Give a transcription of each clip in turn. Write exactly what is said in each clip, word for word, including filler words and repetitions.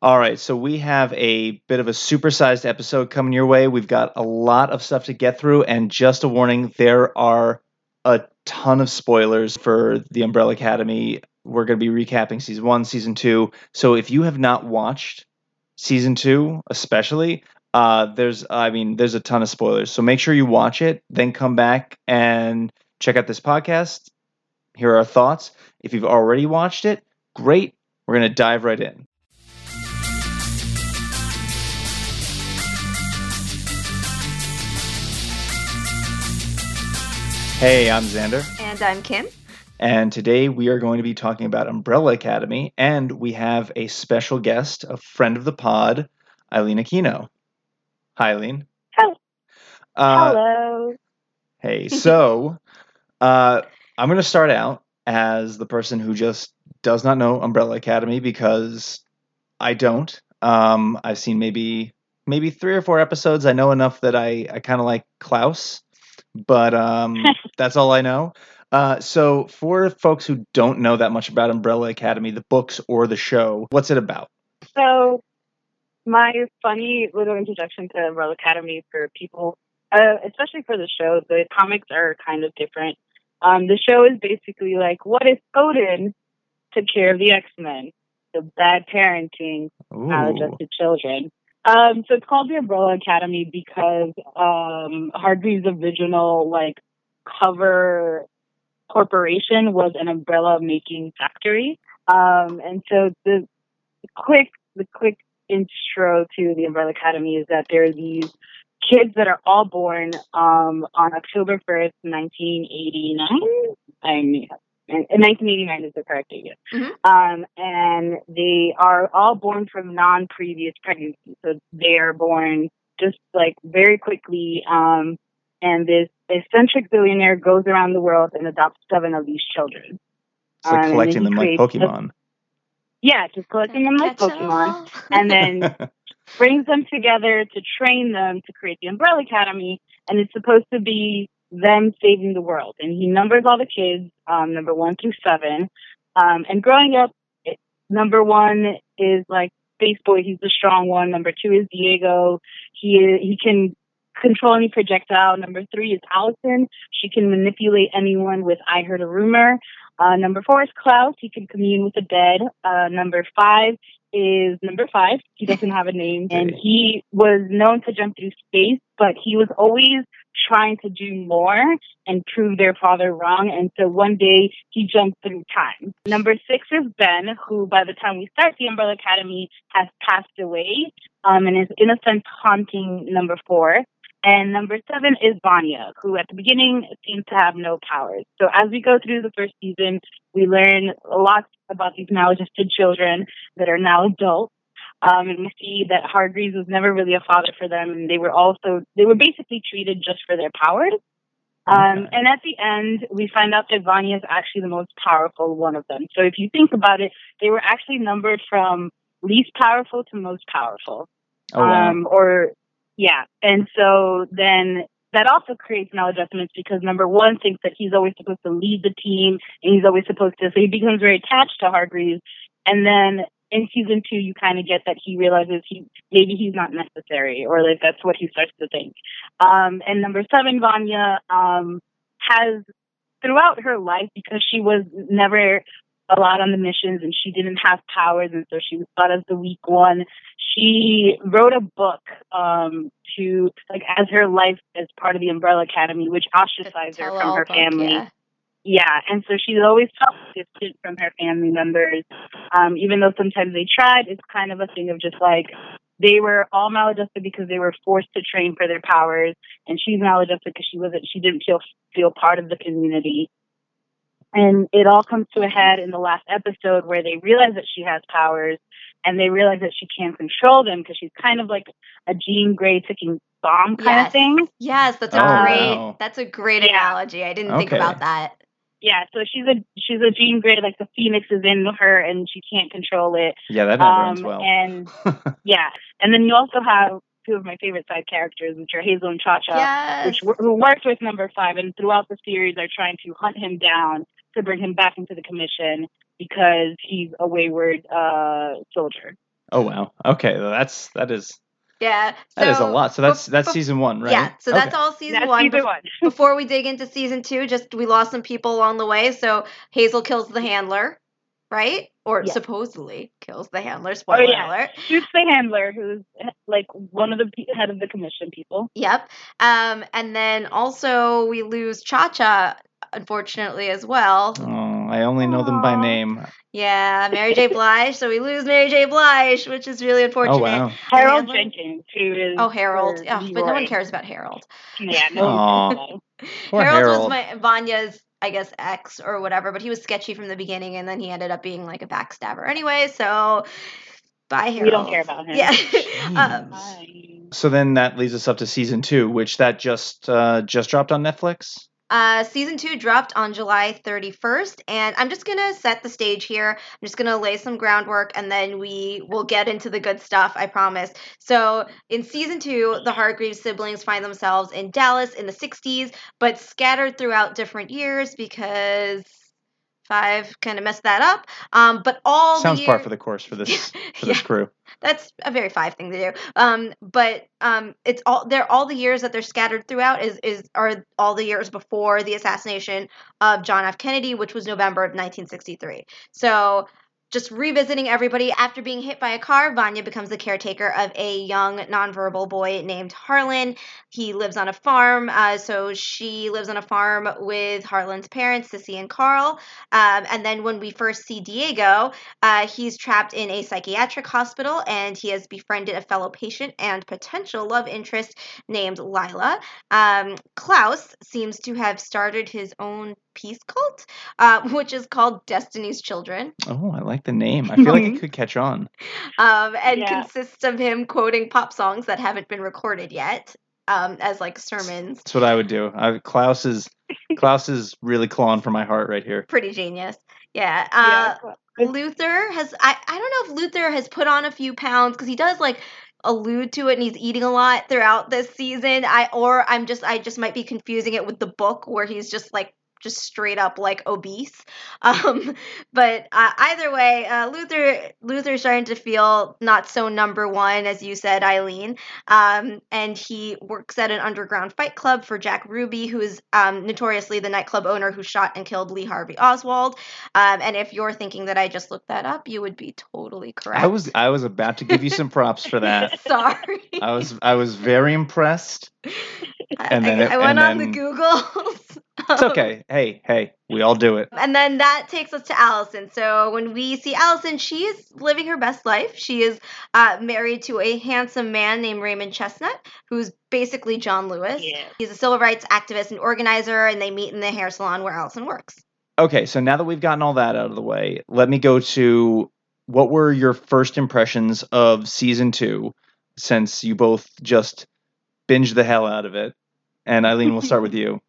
All right, so we have a bit of a supersized episode coming your way. We've got a lot of stuff to get through, and just a warning, there are a ton of spoilers for the Umbrella Academy. We're going to be recapping season one, season two. So if you have not watched season two, especially, uh, there's, I mean, there's a ton of spoilers. So make sure you watch it, then come back and check out this podcast. Here are our thoughts. If you've already watched it, great. We're going to dive right in. Hey, I'm Xander. And I'm Kim. And today we are going to be talking about Umbrella Academy, and we have a special guest, a friend of the pod, Eileen Aquino. Hi, Eileen. Hi. Uh, Hello. Hey, so uh, I'm going to start out as the person who just does not know Umbrella Academy because I don't. Um, I've seen maybe maybe three or four episodes. I know enough that I, I kind of like Klaus. But um, that's all I know. Uh, so for folks who don't know that much about Umbrella Academy, the books or the show, what's it about? So my funny little introduction to Umbrella Academy for people, uh, especially for the show, the comics are kind of different. Um, the show is basically like, what if Odin took care of the X-Men? The bad parenting, maladjusted children. Um, so it's called the Umbrella Academy because um, Hargreeves' original like cover corporation was an umbrella making factory, um, and so the quick the quick intro to the Umbrella Academy is that there are these kids that are all born um, on October first, nineteen eighty nine. I mean, nineteen eighty-nine is the correct date. Mm-hmm. Um, and they are all born from non-previous pregnancies. So they are born just like very quickly. Um, and this eccentric billionaire goes around the world and adopts seven of these children. So um, collecting them like Pokemon. A, yeah, just collecting them like Pokemon. And then brings them together to train them to create the Umbrella Academy. And it's supposed to be them saving the world. And he numbers all the kids, um, number one through seven. Um, and growing up, it, number one is like Space Boy. He's the strong one. Number two is Diego. He is, he can control any projectile. Number three is Allison. She can manipulate anyone with I Heard a Rumor. Uh, number four is Klaus. He can commune with the dead. Uh, number five is number five. He doesn't have a name. And he was known to jump through space, but he was always trying to do more and prove their father wrong. And so one day he jumped through time. Number six is Ben, who by the time we start the Umbrella Academy has passed away um, and is in a sense haunting number four. And number seven is Vanya, who at the beginning seems to have no powers. So as we go through the first season, we learn a lot about these maladjusted children that are now adults. Um, and we see that Hargreeves was never really a father for them, and they were also they were basically treated just for their powers. Um, okay. And at the end, we find out that Vanya is actually the most powerful one of them. So if you think about it, they were actually numbered from least powerful to most powerful. Oh, wow. Um, or yeah, and so then that also creates maladjustments because number one thinks that he's always supposed to lead the team, and he's always supposed to. So he becomes very attached to Hargreeves, and then in season two, you kind of get that he realizes he maybe he's not necessary, or like that's what he starts to think. Um, and number seven, Vanya, um, has throughout her life, because she was never allowed on the missions and she didn't have powers, and so she was thought as the weak one. She wrote a book um, to like as her life as part of the Umbrella Academy, which ostracized her from her book, family. Yeah. Yeah, and so she's always felt distant from her family members, um, even though sometimes they tried. It's kind of a thing of just like they were all maladjusted because they were forced to train for their powers, and she's maladjusted because she wasn't. She didn't feel feel part of the community, and it all comes to a head in the last episode where they realize that she has powers, and they realize that she can't control them because she's kind of like a Jean Grey ticking bomb kind yes. of thing. Yes, that's a oh, great. Wow. That's a great yeah. analogy. I didn't okay. think about that. Yeah, so she's a she's a Jean Grey, like the phoenix is in her, and she can't control it. Yeah, that happens um, well. And yeah, and then you also have two of my favorite side characters, which are Hazel and Cha-Cha, yes. which w- who worked with Number Five, and throughout the series are trying to hunt him down to bring him back into the commission because he's a wayward uh, soldier. Oh wow. Okay, well, that's that is yeah. So, that is a lot. So that's that's season one, right? Yeah. So okay. that's all season that's one. Season one. Before we dig into season two, just we lost some people along the way. So Hazel kills the handler, right? Or yeah. supposedly kills the handler. Spoiler oh, yeah. alert. Shoots the handler, who's like one of the pe- head of the commission people. Yep. Um, and then also we lose Cha-Cha, unfortunately, as well. Oh, I only Aww. know them by name. Yeah, Mary J. Blige. So we lose Mary J. Blige, which is really unfortunate. Oh, wow. Harold Jenkins, who is... Oh, Harold. Oh, but no one cares about Harold. Yeah, no one cares about Harold. Harold was my, Vanya's, I guess, ex or whatever, but he was sketchy from the beginning, and then he ended up being like a backstabber anyway, so... Bye, Harold. We don't care about him. Yeah. um, so then that leads us up to season two, which that just uh, just dropped on Netflix? Uh, season two dropped on July thirty-first, and I'm just going to set the stage here. I'm just going to lay some groundwork, and then we will get into the good stuff, I promise. So in season two, the Hargreeves siblings find themselves in Dallas in the sixties, but scattered throughout different years because... Five kind of messed that up, um, but all sounds the year- par for the course for this for this yeah. crew. That's a very Five thing to do. Um, but um, it's all they're all the years that they're scattered throughout is is are all the years before the assassination of John F. Kennedy, which was November of nineteen sixty-three. So. Just revisiting everybody. After being hit by a car, Vanya becomes the caretaker of a young nonverbal boy named Harlan. He lives on a farm. Uh, so she lives on a farm with Harlan's parents, Sissy and Carl. Um, and then when we first see Diego, uh, he's trapped in a psychiatric hospital, and he has befriended a fellow patient and potential love interest named Lila. Um, Klaus seems to have started his own peace cult, uh, which is called Destiny's Children. Oh, I like the name. I feel like it could catch on. Um, and yeah. consists of him quoting pop songs that haven't been recorded yet um, as like sermons. That's what I would do. I, Klaus is Klaus is really clawing for my heart right here. Pretty genius. Yeah. Uh, yeah. Luther has, I, I don't know if Luther has put on a few pounds because he does like allude to it, and he's eating a lot throughout this season. I or I'm just, I just might be confusing it with the book where he's just like, just straight up like obese. Um, but uh, either way, uh, Luther Luther's starting to feel not so number one, as you said, Eileen. Um, and he works at an underground fight club for Jack Ruby, who is um, notoriously the nightclub owner who shot and killed Lee Harvey Oswald. Um, and if you're thinking that I just looked that up, you would be totally correct. I was I was about to give you some props for that. Sorry. I was I was very impressed. And I, then it, I went and on then... the Googles. It's okay. Hey, hey, we all do it. And then that takes us to Allison. So when we see Allison, she is living her best life. She is uh, married to a handsome man named Raymond Chestnut, who's basically John Lewis. Yeah. He's a civil rights activist and organizer, and they meet in the hair salon where Allison works. Okay, so now that we've gotten all that out of the way, let me go to what were your first impressions of season two, since you both just binged the hell out of it. And Eileen, we'll start with you.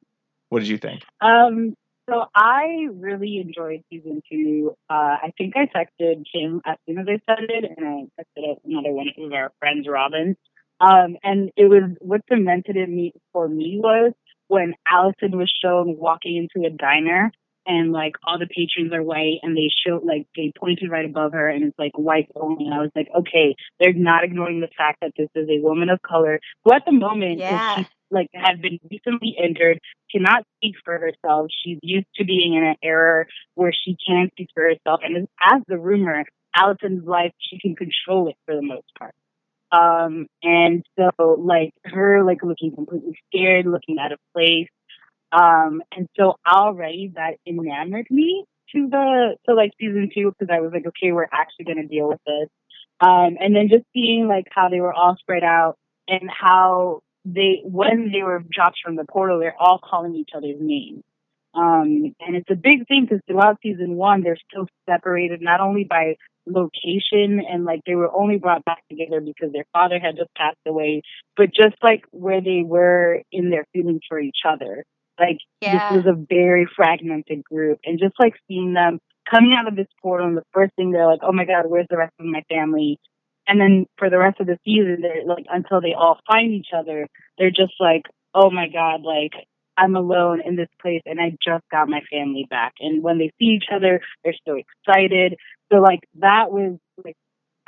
What did you think? Um, so I really enjoyed season two. Uh, I think I texted Kim as soon as I started, and I texted another one of our friends, Robin. Um, and it was what cemented it me for me was when Allison was shown walking into a diner, and like all the patrons are white, and they showed like they pointed right above her, and it's like white only. And I was like, okay, they're not ignoring the fact that this is a woman of color who at the moment yeah. is. Like, have been recently injured, cannot speak for herself. She's used to being in an era where she can speak for herself. And as the rumor, Allison's life, she can control it for the most part. Um, and so, like, her, like, looking completely scared, looking out of place. Um, and so already that enamored me to the, to, like, season two, because I was like, okay, we're actually going to deal with this. Um, and then just seeing, like, how they were all spread out and how... They when they were dropped from the portal, they're all calling each other's names. Um, and it's a big thing because throughout season one, they're still separated, not only by location and like they were only brought back together because their father had just passed away, but just like where they were in their feelings for each other. Like yeah. this was a very fragmented group, and just like seeing them coming out of this portal, and the first thing they're like, "Oh my God, where's the rest of my family?" And then for the rest of the season, they're like until they all find each other, they're just like, "Oh my God, like I'm alone in this place, and I just got my family back." And when they see each other, they're so excited. So like that was like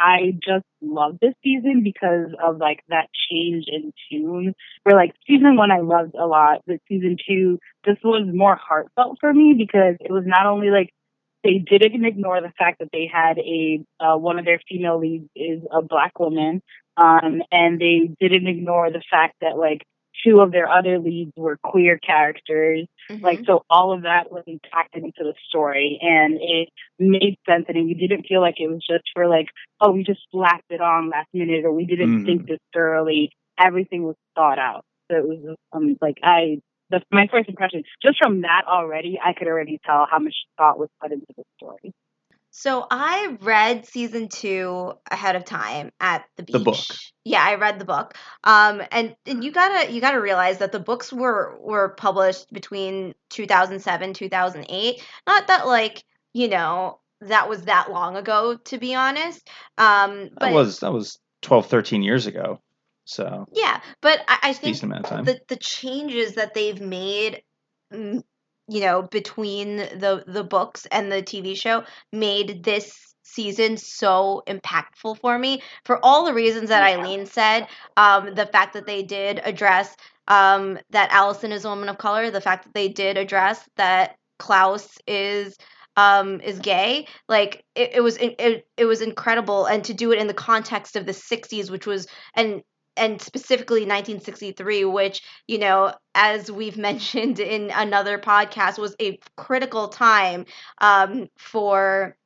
I just love this season because of, like, that change in tune. Where, like, season one I loved a lot, but season two, this was more heartfelt for me because it was not only, like, they didn't ignore the fact that they had a, uh, one of their female leads is a black woman, um, and they didn't ignore the fact that, like, two of their other leads were queer characters. Mm-hmm. Like, so all of that was impacted into the story, and it made sense, and you didn't feel like it was just for, like, oh, we just slapped it on last minute, or we didn't mm. think this thoroughly. Everything was thought out. So it was, um, like, I... That's my first impression. Just from that already, I could already tell how much thought was put into the story. So I read season two ahead of time at the beach. The book. Yeah, I read the book. Um, and, and you gotta you gotta realize that the books were were published between two thousand seven, two thousand eight. Not that, like, you know, that was that long ago, to be honest. Um, but that was that was twelve, thirteen years ago. So yeah, but I, I think the, the changes that they've made, you know, between the, the books and the T V show made this season so impactful for me for all the reasons that yeah. Eileen said. Um, the fact that they did address um, that Allison is a woman of color, the fact that they did address that Klaus is um, is gay. Like it, it was it, it was incredible, and to do it in the context of the sixties, which was an and specifically nineteen sixty-three, which, you know, as we've mentioned in another podcast, was a critical time um, for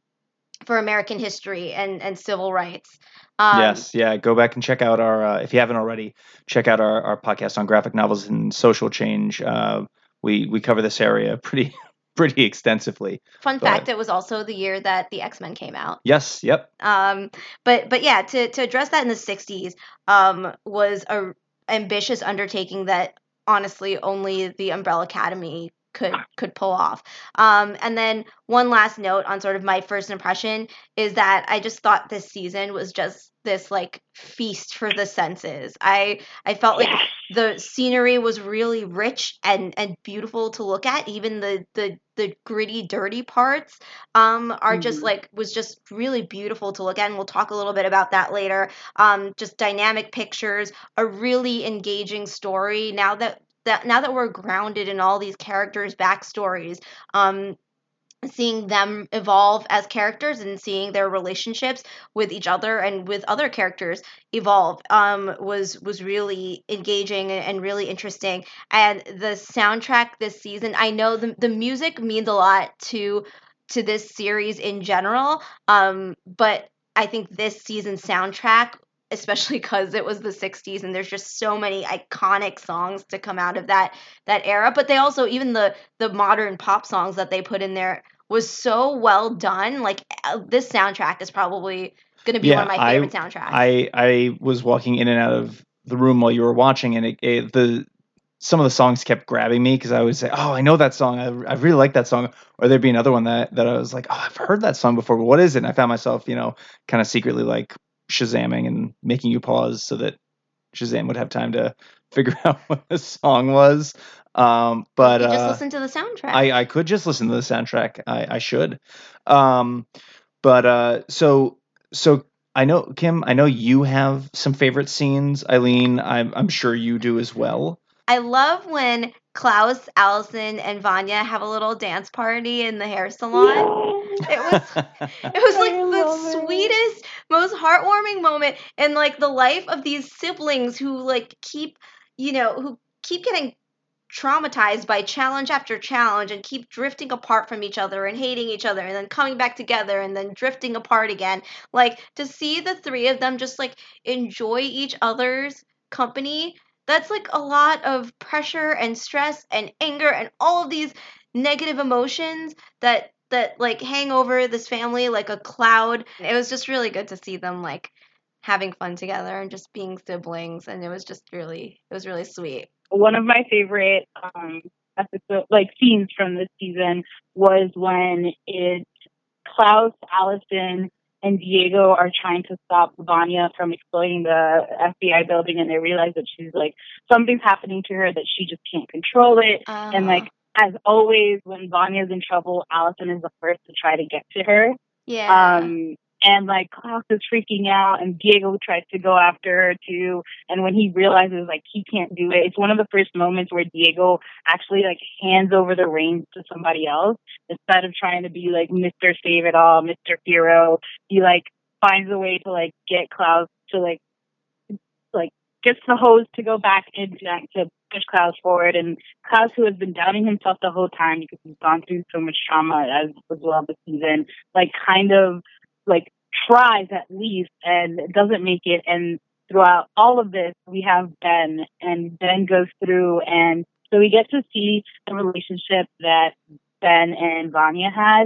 for American history and, and civil rights. Um, yes, yeah. Go back and check out our, uh, if you haven't already, check out our, our podcast on graphic novels and social change. Uh, we we cover this area pretty pretty extensively. Fun but. fact, it was also the year that the X-Men came out. Yes, yep. Um, but but yeah, to, to address that in the sixties um, was a ambitious undertaking that honestly only the Umbrella Academy could could pull off. Um, and then one last note on sort of my first impression is that I just thought this season was just this like feast for the senses. I I felt like the scenery was really rich and and beautiful to look at. Even the the the gritty, dirty parts um are mm-hmm. just like was just really beautiful to look at, and we'll talk a little bit about that later. Um, just dynamic pictures, a really engaging story. Now that That now that we're grounded in all these characters' backstories, um, seeing them evolve as characters and seeing their relationships with each other and with other characters evolve um, was was really engaging and really interesting. And the soundtrack this season, I know the the music means a lot to to this series in general, um, but I think this season's soundtrack, especially because it was the sixties and there's just so many iconic songs to come out of that that era. But they also, even the the modern pop songs that they put in there was so well done. Like this soundtrack is probably going to be yeah, one of my favorite I, soundtracks. I, I was walking in and out of the room while you were watching, and it, it, the some of the songs kept grabbing me because I would say, oh, I know that song. I, I really like that song. Or there'd be another one that, that I was like, oh, I've heard that song before, but what is it? And I found myself, you know, kind of secretly like, Shazamming and making you pause so that Shazam would have time to figure out what the song was. Um, but you could just uh, listen to the soundtrack. I, I could just listen to the soundtrack. I, I should. Um, but uh, so so I know Kim. I know you have some favorite scenes. Eileen, I'm I'm sure you do as well. I love when Klaus, Allison, and Vanya have a little dance party in the hair salon. Yeah. It was it was like the it. sweetest, most heartwarming moment in like the life of these siblings who like keep, you know, who keep getting traumatized by challenge after challenge and keep drifting apart from each other and hating each other and then coming back together and then drifting apart again. Like to see the three of them just like enjoy each other's company. That's like a lot of pressure and stress and anger and all of these negative emotions that that like hang over this family like a cloud. It was just really good to see them like having fun together and just being siblings, and it was just really it was really sweet. One of my favorite um, episode like scenes from this season was when it's Klaus, Allison, and Diego are trying to stop Vanya from exploiting the F B I building, and they realize that she's like, something's happening to her that she just can't control it. Uh. And like, as always, when Vanya's in trouble, Allison is the first to try to get to her. Yeah. Um, And like Klaus is freaking out, and Diego tries to go after her too. And when he realizes like he can't do it, it's one of the first moments where Diego actually like hands over the reins to somebody else instead of trying to be like Mister Save It All, Mister Hero. He like finds a way to like get Klaus to like like gets the hose to go back into to push Klaus forward. And Klaus, who has been doubting himself the whole time because he's gone through so much trauma as as well this season, like kind of like tries at least and doesn't make it. And throughout all of this, we have Ben, and Ben goes through, and so we get to see the relationship that Ben and Vanya had.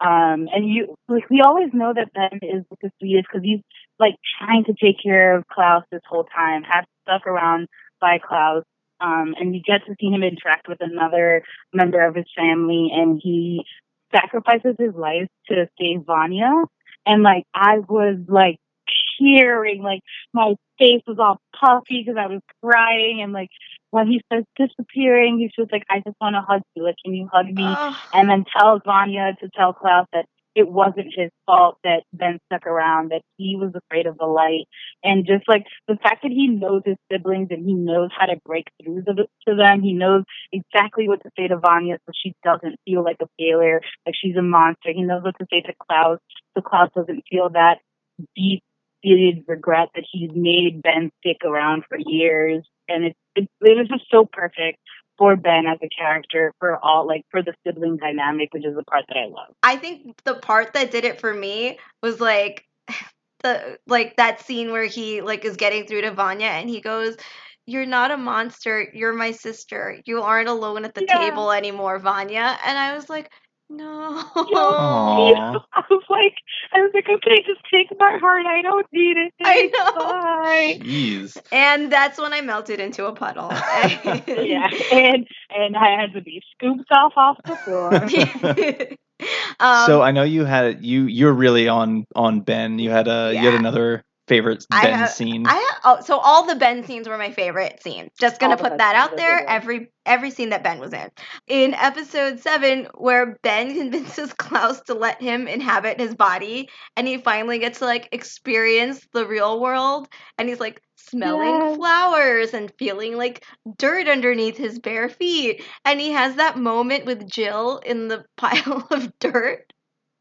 Um, and you, like, we always know that Ben is the sweetest because he's like trying to take care of Klaus this whole time, has stuck around by Klaus. Um, and you get to see him interact with another member of his family, and he sacrifices his life to save Vanya. And, like, I was, like, cheering. Like, my face was all puffy because I was crying. And, like, when he starts disappearing, he's just like, I just want to hug you. Like, can you hug me? Oh. And then tells Vanya to tell Klaus that it wasn't his fault that Ben stuck around, that he was afraid of the light. And just, like, the fact that he knows his siblings and he knows how to break through the, to them. He knows exactly what to say to Vanya so she doesn't feel like a failure, like she's a monster. He knows what to say to Klaus so Klaus doesn't feel that deep-seated regret that he's made Ben stick around for years. And it, it, it was just so perfect for Ben as a character, for all, like, for the sibling dynamic, which is the part that I love. I think the part that did it for me was, like, the like that scene where he, like, is getting through to Vanya, and he goes, you're not a monster, you're my sister. You aren't alone at the yeah. table anymore, Vanya. And I was like, no. Aww. I was like, I was like, okay, just take my heart. I don't need it. I know. Bye. Jeez. And that's when I melted into a puddle. yeah, and and I had to be scooped off off the floor. um, so I know you had you. You're really on on Ben. You had a yeah. yet another favorite Ben I have, scene. I have, oh, so all the Ben scenes were my favorite scene. Just gonna all put that out there. Every. Every scene that Ben was in. In episode seven, where Ben convinces Klaus to let him inhabit his body, and he finally gets to, like, experience the real world, and he's, like, smelling yes. flowers and feeling, like, dirt underneath his bare feet. And he has that moment with Jill in the pile of dirt.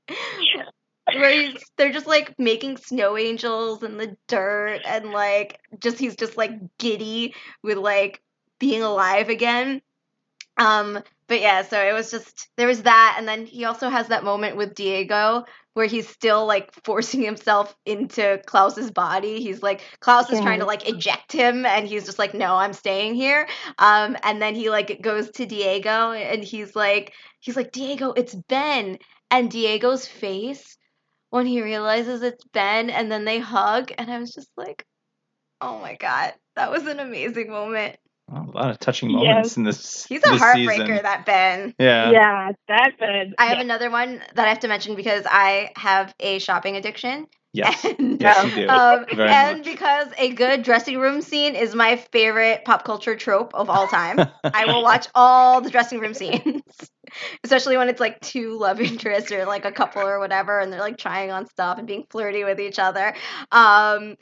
Yeah. Where he's, they're just, like, making snow angels in the dirt, and, like, just he's just, like, giddy with, like, being alive again. Um, but yeah, so it was just, there was that, and then he also has that moment with Diego where he's still, like, forcing himself into Klaus's body. He's like, Klaus is yeah. trying to, like, eject him, and he's just like, no, I'm staying here. Um, and then he, like, goes to Diego, and he's like, he's like, Diego, it's Ben. And Diego's face when he realizes it's Ben, and then they hug, and I was just like, oh my God, that was an amazing moment. A lot of touching moments yes. in this. He's a this heartbreaker, season. That Ben. Yeah. Yeah, that Ben. I have yeah. another one that I have to mention because I have a shopping addiction. Yes. And, yes, you do. Um, Very and much. Because a good dressing room scene is my favorite pop culture trope of all time. I will watch all the dressing room scenes, especially when it's like two love interests or like a couple or whatever, and they're like trying on stuff and being flirty with each other. Um,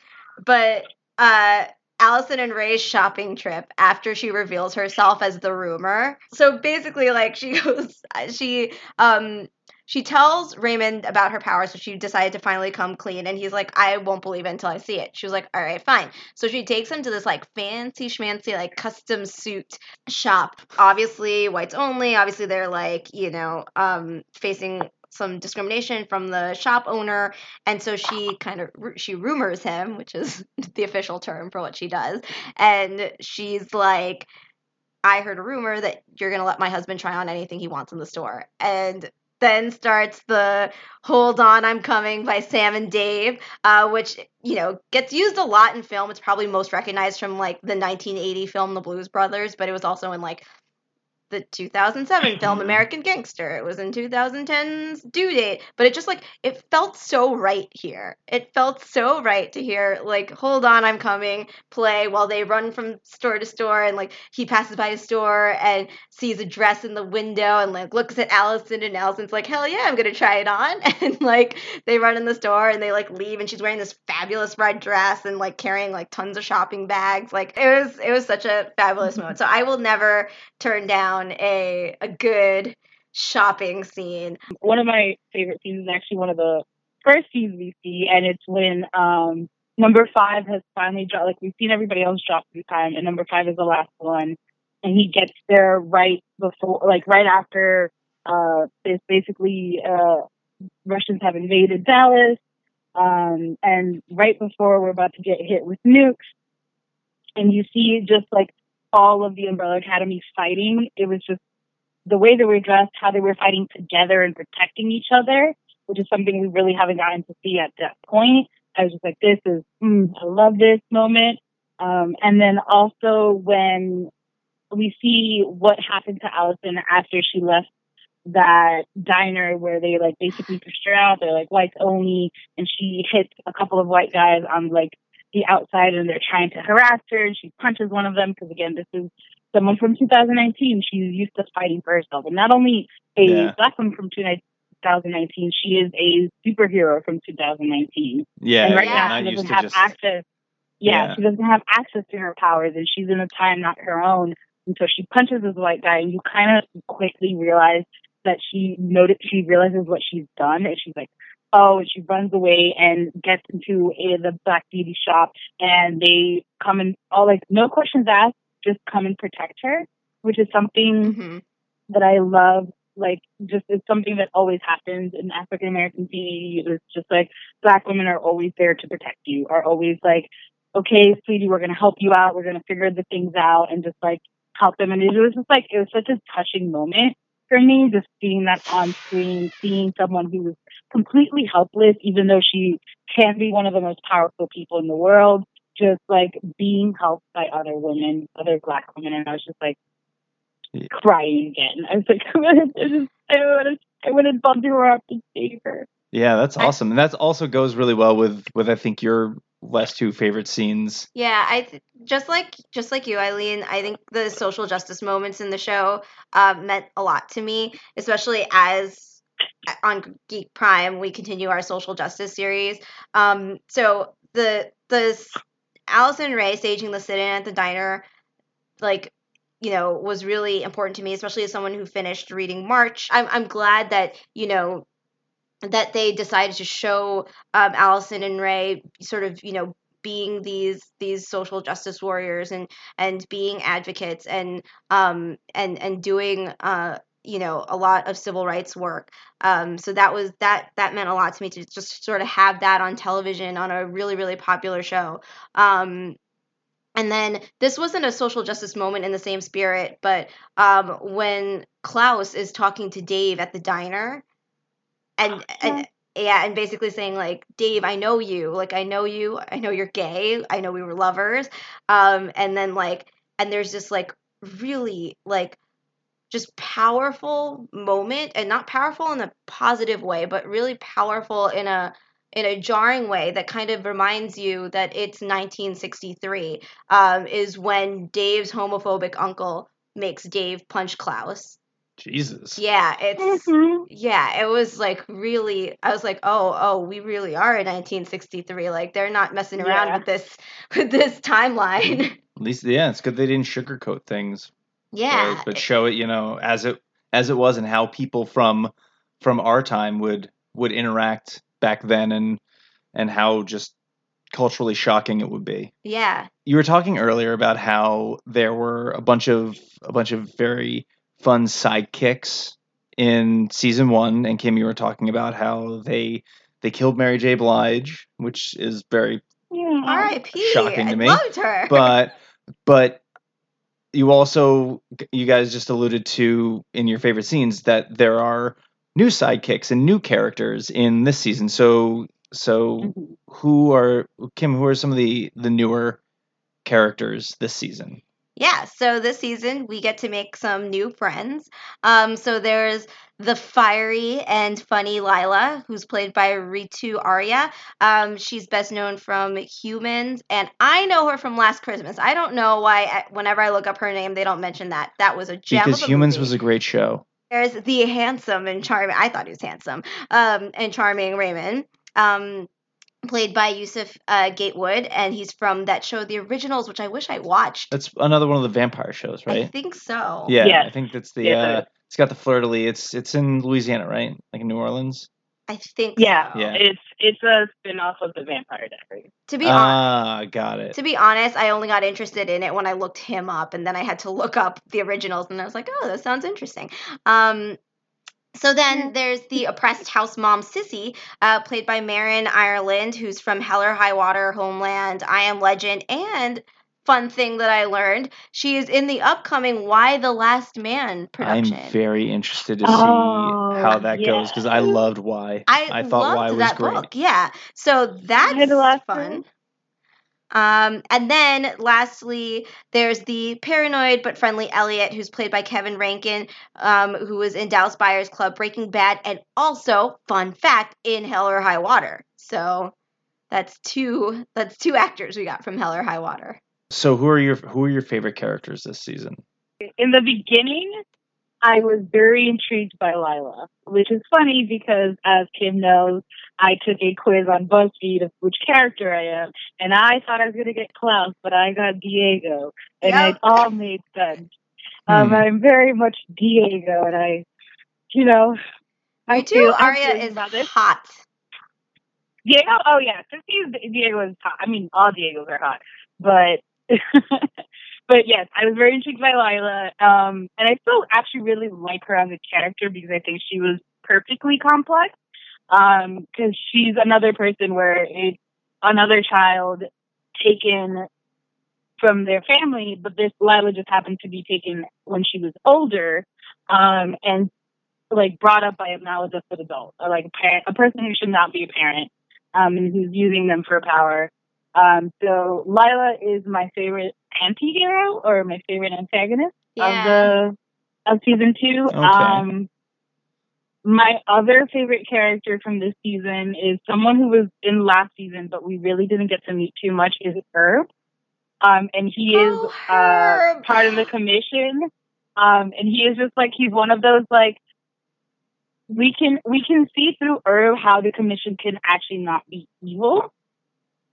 but. uh Allison and Ray's shopping trip after she reveals herself as the rumor. So basically, like, she goes, she, um, she tells Raymond about her power, so she decided to finally come clean, and he's like, I won't believe it until I see it. She was like, all right, fine. So she takes him to this, like, fancy schmancy, like, custom suit shop. Obviously, whites only. Obviously, they're, like, you know, um, facing some discrimination from the shop owner, and so she kind of she rumors him, which is the official term for what she does. And she's like, I heard a rumor that you're gonna let my husband try on anything he wants in the store. And then starts the Hold On, I'm Coming by Sam and Dave, uh, which, you know, gets used a lot in film. It's probably most recognized from, like, the nineteen eighty film The Blues Brothers, but it was also in, like, the two thousand seven film American Gangster. It was in two thousand ten's due date, but it just like, it felt so right here. It felt so right to hear like, hold on, I'm coming, play while they run from store to store. And like, he passes by a store and sees a dress in the window and like looks at Allison, and Allison's like, hell yeah, I'm going to try it on. And like, they run in the store and they like leave, and she's wearing this fabulous red dress and like carrying like tons of shopping bags. Like it was, it was such a fabulous moment. So I will never turn down a a good shopping scene. One of my favorite scenes is actually one of the first scenes we see, and it's when um, number five has finally dropped. Like, we've seen everybody else drop through time, and number five is the last one, and he gets there right before, like right after uh, it's basically uh, Russians have invaded Dallas, um, and right before we're about to get hit with nukes, and you see just like all of the Umbrella Academy fighting. It was just the way they were dressed, how they were fighting together and protecting each other, which is something we really haven't gotten to see at that point. I was just like, this is, mm, I love this moment. Um, and then also when we see what happened to Allison after she left that diner where they like basically pushed her out, they're like whites only, and she hits a couple of white guys on like the outside, and they're trying to harass her, and she punches one of them because, again, this is someone from two thousand nineteen. She's used to fighting for herself, and not only a yeah. black woman from two thousand nineteen, she is a superhero from two thousand nineteen. Yeah, and right yeah. now she doesn't have just... access. Yeah, yeah, she doesn't have access to her powers, and she's in a time not her own. And so she punches this white guy, and you kind of quickly realize that she noticed. She realizes what she's done, and she's like, oh, and she runs away and gets into a, the black beauty shop, and they come and all like, no questions asked, just come and protect her, which is something mm-hmm. that I love. Like, just, it's something that always happens in African-American community. It's just like, black women are always there to protect you, are always like, okay, sweetie, we're going to help you out. We're going to figure the things out and just like help them. And it was just like, it was such a touching moment for me, just seeing that on screen, seeing someone who was completely helpless, even though she can be one of the most powerful people in the world, just like being helped by other women, other black women. And I was just like yeah. crying again. I was like, I want to, I want to bump her up and save her. Yeah, that's awesome. And that also goes really well with, with I think, your last two favorite scenes. Yeah, I th- just like just like you, Eileen, I think the social justice moments in the show uh, meant a lot to me, especially as on Geek Prime we continue our social justice series. Um, so the the Allison and Ray staging the sit-in at the diner, like, you know, was really important to me, especially as someone who finished reading March. I'm I'm glad that, you know, that they decided to show um, Allison and Ray sort of, you know, being these these social justice warriors and and being advocates and um and and doing uh you know a lot of civil rights work. Um, so that was that that meant a lot to me to just sort of have that on television on a really really popular show. Um, and then this wasn't a social justice moment in the same spirit, but um, when Klaus is talking to Dave at the diner. And, and yeah, and basically saying like, Dave, I know you, like, I know you, I know you're gay. I know we were lovers. Um, and then like, and there's this like really like just powerful moment, and not powerful in a positive way, but really powerful in a, in a jarring way that kind of reminds you that it's nineteen sixty-three, um, is when Dave's homophobic uncle makes Dave punch Klaus. Jesus. Yeah, it's mm-hmm. yeah, it was like really, I was like, oh, oh, we really are in nineteen sixty-three. Like, they're not messing around yeah. with this with this timeline. At least, yeah, it's good they didn't sugarcoat things. Yeah, but, but show it, you know, as it as it was, and how people from from our time would would interact back then, and and how just culturally shocking it would be. Yeah, you were talking earlier about how there were a bunch of a bunch of very fun sidekicks in season one, and Kim, you were talking about how they they killed Mary J. Blige, which is very yeah. shocking to me. I loved her. But but you also you guys just alluded to in your favorite scenes that there are new sidekicks and new characters in this season. So so mm-hmm. who are Kim? Who are some of the the newer characters this season? Yeah, so this season we get to make some new friends. Um, so there's the fiery and funny Lila, who's played by Ritu Arya. Um, she's best known from Humans, and I know her from Last Christmas. I don't know why, I, whenever I look up her name, they don't mention that. That was a gem. Because of a Humans movie. Was a great show. There's the handsome and charming, I thought he was handsome, um, and charming Raymond. Um, Played by Yusuf uh, Gatewood, and he's from that show, The Originals, which I wish I watched. That's another one of the vampire shows, right? I think so. Yeah, yes. I think that's the. Yes, uh, it. It's got the fleur-de-lis. It's it's in Louisiana, right? Like in New Orleans. I think. Yeah, so. yeah. It's it's a spinoff of The Vampire Diaries. To be ah, honest, got it. To be honest, I only got interested in it when I looked him up, and then I had to look up The Originals, and I was like, oh, that sounds interesting. Um. So then there's the oppressed house mom, Sissy, uh, played by Marin Ireland, who's from Hell or High Water, Homeland, I Am Legend, and fun thing that I learned, she is in the upcoming Why the Last Man production. I'm very interested to see oh, how that yeah. goes, because I loved Why. I, I thought loved Why was that great. Book. Yeah, so that's last fun. One. Um, and then, lastly, there's the paranoid but friendly Elliot, who's played by Kevin Rankin, um, who was in Dallas Buyers Club, Breaking Bad, and also, fun fact, in Hell or High Water. So that's two that's two actors we got from Hell or High Water. So who are your who are your favorite characters this season? In the beginning, I was very intrigued by Lila, which is funny because, as Kim knows, I took a quiz on BuzzFeed of which character I am, and I thought I was going to get Klaus, but I got Diego, and yep. it all made sense. Um, mm. I'm very much Diego, and I, you know, I you feel... Arya is hot. Diego? Oh, yeah. Diego is hot. I mean, all Diegos are hot, but... But yes, I was very intrigued by Lila, um, and I still actually really like her as a character because I think she was perfectly complex. Um, because she's another person where it's another child taken from their family, but this Lila just happened to be taken when she was older, um, and like brought up by a maladjusted adult, or like a, parent, a person who should not be a parent, um, and who's using them for power. Um, so Lila is my favorite anti-hero or my favorite antagonist yeah. of the of season two. Okay. Um, my other favorite character from this season is someone who was in last season, but we really didn't get to meet too much. Is Herb, um, and he oh, is uh, part of the commission, um, and he is just like he's one of those like we can we can see through Herb how the commission can actually not be evil.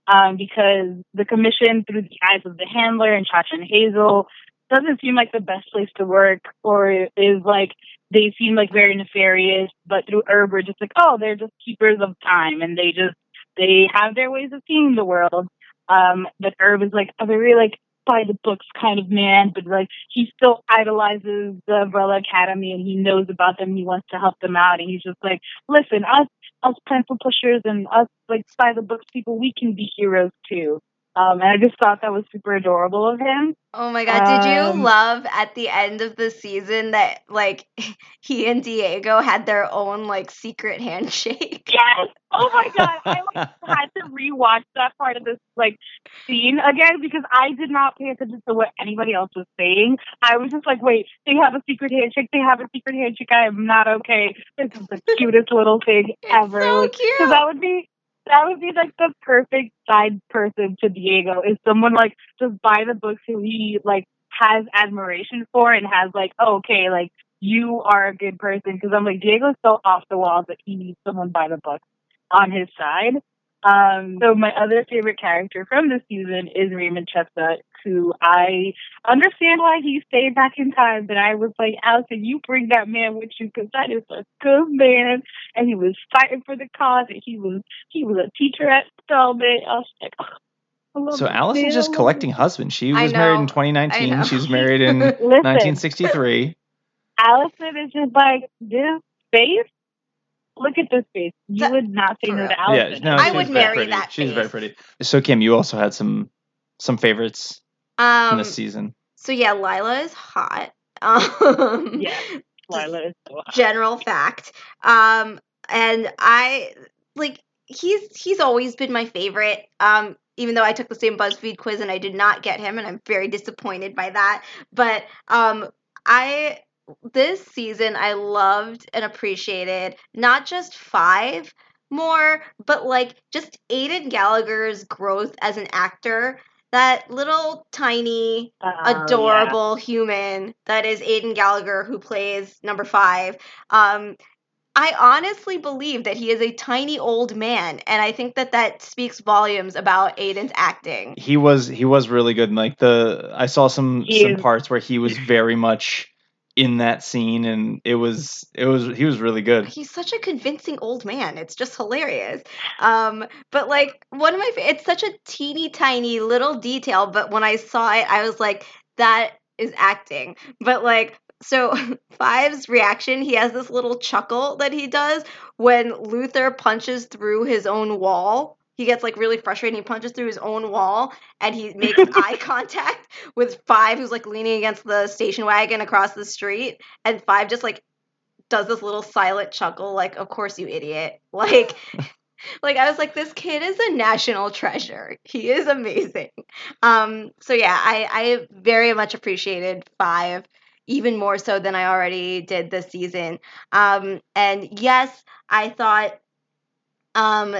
Um, because the commission, through the eyes of the handler and Cha-Cha and Hazel, doesn't seem like the best place to work, or is like they seem like very nefarious. But through Herb, we're just like, oh, they're just keepers of time, and they just they have their ways of seeing the world. Um, but Herb is like a very like by the books kind of man, but like he still idolizes the Umbrella Academy, and he knows about them. He wants to help them out, and he's just like, listen, us. us pencil pushers and us like by the books people, we can be heroes too. Um, and I just thought that was super adorable of him. Oh my God. Um, did you love at the end of the season that like he and Diego had their own like secret handshake? Yes. Oh my God. I like, had to rewatch that part of this like scene again because I did not pay attention to what anybody else was saying. I was just like, wait, they have a secret handshake. They have a secret handshake. I am not okay. This is the cutest little thing ever. It's so cute. Because that would be That would be, like, the perfect side person to Diego is someone, like, just by the books who he, like, has admiration for and has, like, oh, okay, like, you are a good person. Because I'm like, Diego's so off the wall that he needs someone by the books on his side. Um, so my other favorite character from this season is Raymond Chestnut, who I understand why he stayed back in time, but I was like, Allison, you bring that man with you because that is a good man, and he was fighting for the cause, and he was he was a teacher at Spelman. I was like, oh, I love so Allison's just collecting husbands. She was married in twenty nineteen. She was married in Listen, nineteen sixty-three. Allison is just like this face. Look at this face. You that, would not say no to Allison. Yeah, no, I would marry pretty. that She's face. very pretty. So, Kim, you also had some some favorites um, in this season. So, yeah, Lila is hot. Um, yeah, Lila is so hot. General fact. Um, and I, like, he's he's always been my favorite. Um, even though I took the same BuzzFeed quiz and I did not get him, and I'm very disappointed by that. But um, I this season I loved and appreciated not just Five more, but like just Aidan Gallagher's growth as an actor. That little tiny, uh, adorable yeah. human that is Aidan Gallagher, who plays number Five. Um, I honestly believe that he is a tiny old man, and I think that that speaks volumes about Aidan's acting. He was he was really good. And like the I saw some he, some parts where he was very much in that scene, and it was it was he was really good. He's such a convincing old man. It's just hilarious. Um, but like one of my it's such a teeny tiny little detail, but when I saw it, I was like, that is acting. But like. So Five's reaction, he has this little chuckle that he does when Luther punches through his own wall. He gets like really frustrated. He punches through his own wall and he makes eye contact with Five, who's like leaning against the station wagon across the street. And Five just like does this little silent chuckle, like, of course, you idiot. Like, like I was like, this kid is a national treasure. He is amazing. Um, so yeah, I, I very much appreciated Five. Even more so than I already did this season. Um, and yes, I thought um,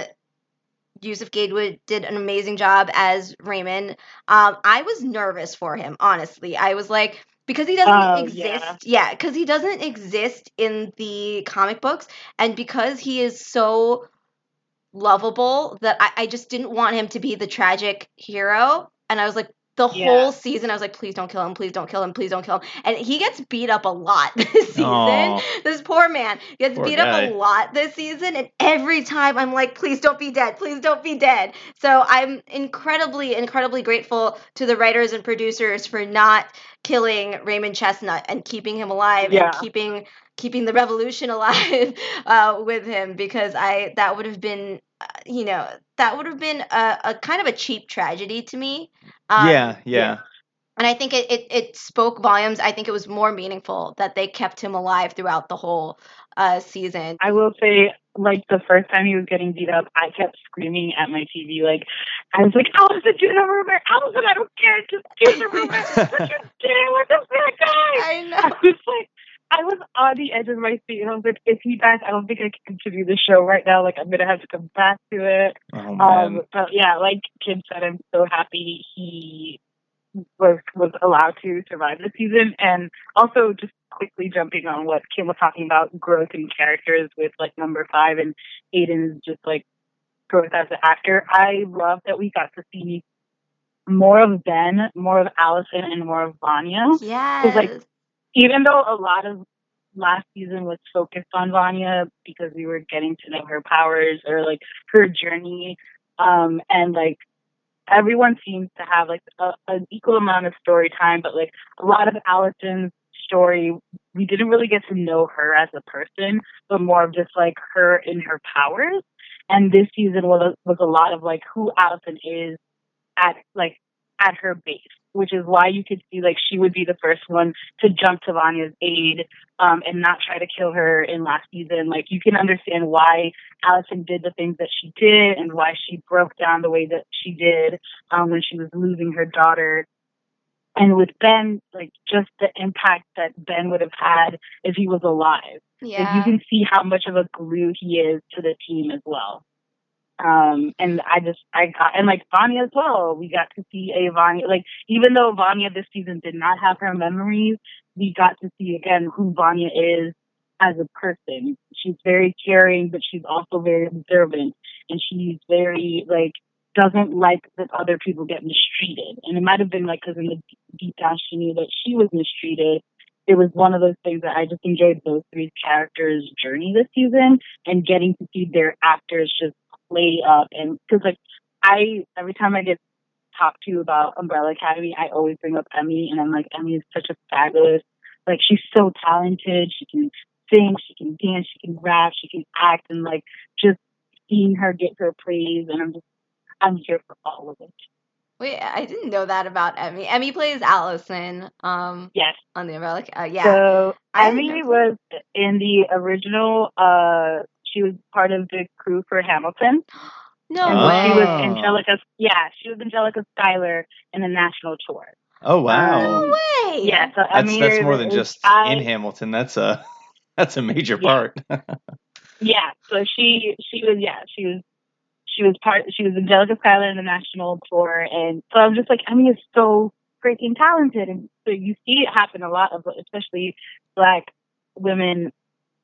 Yusuf Gatewood did an amazing job as Raymond. Um, I was nervous for him, honestly. I was like, because he doesn't oh, exist. Yeah, because yeah, he doesn't exist in the comic books. And because he is so lovable that I, I just didn't want him to be the tragic hero. And I was like, The yeah. whole season, I was like, please don't kill him, please don't kill him, please don't kill him. And he gets beat up a lot this season. Aww. This poor man gets poor beat guy. up a lot this season. And every time I'm like, please don't be dead, please don't be dead. So I'm incredibly, incredibly grateful to the writers and producers for not killing Raymond Chestnut and keeping him alive yeah. and keeping keeping the revolution alive uh, with him. Because I that would have been, you know, that would have been a, a kind of a cheap tragedy to me. Um, yeah, yeah. And I think it, it, it spoke volumes. I think it was more meaningful that they kept him alive throughout the whole uh, season. I will say, like, the first time he was getting beat up, I kept screaming at my T V. Like, I was like, Allison, do the rumor. Allison, I don't care. Just do the rumor. Just do the guy. I know. I was like, I was on the edge of my seat, and I was like, if he dies, I don't think I can continue the show right now. Like, I'm going to have to come back to it. Oh, um, but, yeah, like Kim said, I'm so happy he was was allowed to survive the season. And also, just quickly jumping on what Kim was talking about, growth in characters with, like, number Five and Aidan's just, like, growth as an actor. I love that we got to see more of Ben, more of Allison, and more of Vanya. Yeah. Like, even though a lot of last season was focused on Vanya because we were getting to know her powers or, like, her journey, um, and, like, everyone seems to have, like, a, an equal amount of story time, but, like, a lot of Allison's story, we didn't really get to know her as a person, but more of just, like, her in her powers. And this season was, was a lot of, like, who Allison is at, like, at her base, which is why you could see, like, she would be the first one to jump to Vanya's aid um, and not try to kill her in last season. Like, you can understand why Allison did the things that she did and why she broke down the way that she did um, when she was losing her daughter. And with Ben, like, just the impact that Ben would have had if he was alive. Yeah. Like, you can see how much of a glue he is to the team as well. Um, and I just, I got, and like Vanya as well, we got to see a Vanya, like, even though Vanya this season did not have her memories, we got to see again who Vanya is as a person. She's very caring, but she's also very observant, and she's very, like, doesn't like that other people get mistreated. And it might have been like, cause in the deep down she knew that she was mistreated. It was one of those things that I just enjoyed those three characters' journey this season and getting to see their actors just play up. And because, like, I every time I get talked to about Umbrella Academy, I always bring up Emmy, and I'm like, Emmy is such a fabulous, like, she's so talented. She can sing, she can dance, she can rap, she can act, and, like, just seeing her get her praise, and I'm just I'm here for all of it. Wait, I didn't know that about Emmy. Emmy plays Allison. Um, yes. On the Umbrella. Uh, yeah. So Emmy was in the original. Uh, she was part of the crew for Hamilton. No, and way. She was Angelica. Yeah, she was Angelica Schuyler in the national tour. Oh wow! Um, no way. Yeah, so that's, I mean, that's more than just I, in Hamilton. That's a that's a major yeah. part. yeah. So she she was yeah she was she was part she was Angelica Schuyler in the national tour, and so I'm just like, I mean, it's so freaking talented, and so you see it happen a lot of, especially Black women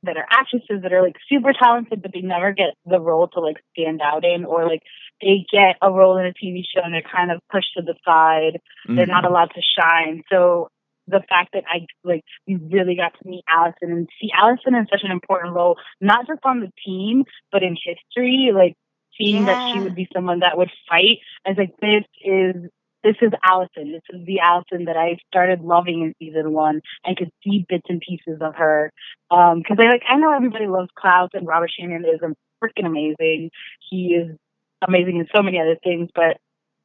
that are actresses that are like super talented, but they never get the role to like stand out in, or like they get a role in a T V show and they're kind of pushed to the side. Mm-hmm. They're not allowed to shine. So the fact that I like we really got to meet Allison and see Allison in such an important role, not just on the team, but in history, like seeing yeah. that she would be someone that would fight. I was like, this is, This is Allison. This is the Allison that I started loving in season one and could see bits and pieces of her. Um, cause I like, I know everybody loves Klaus, and Robert Shannon is freaking amazing. He is amazing in so many other things, but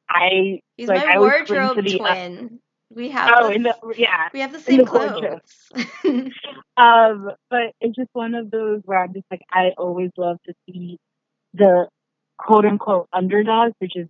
I, he's like, my I wardrobe was twin. Uh, we have, oh, the, in the, yeah, we have the same the clothes. um, but it's just one of those where I'm just like, I always love to see the quote unquote underdogs, which is,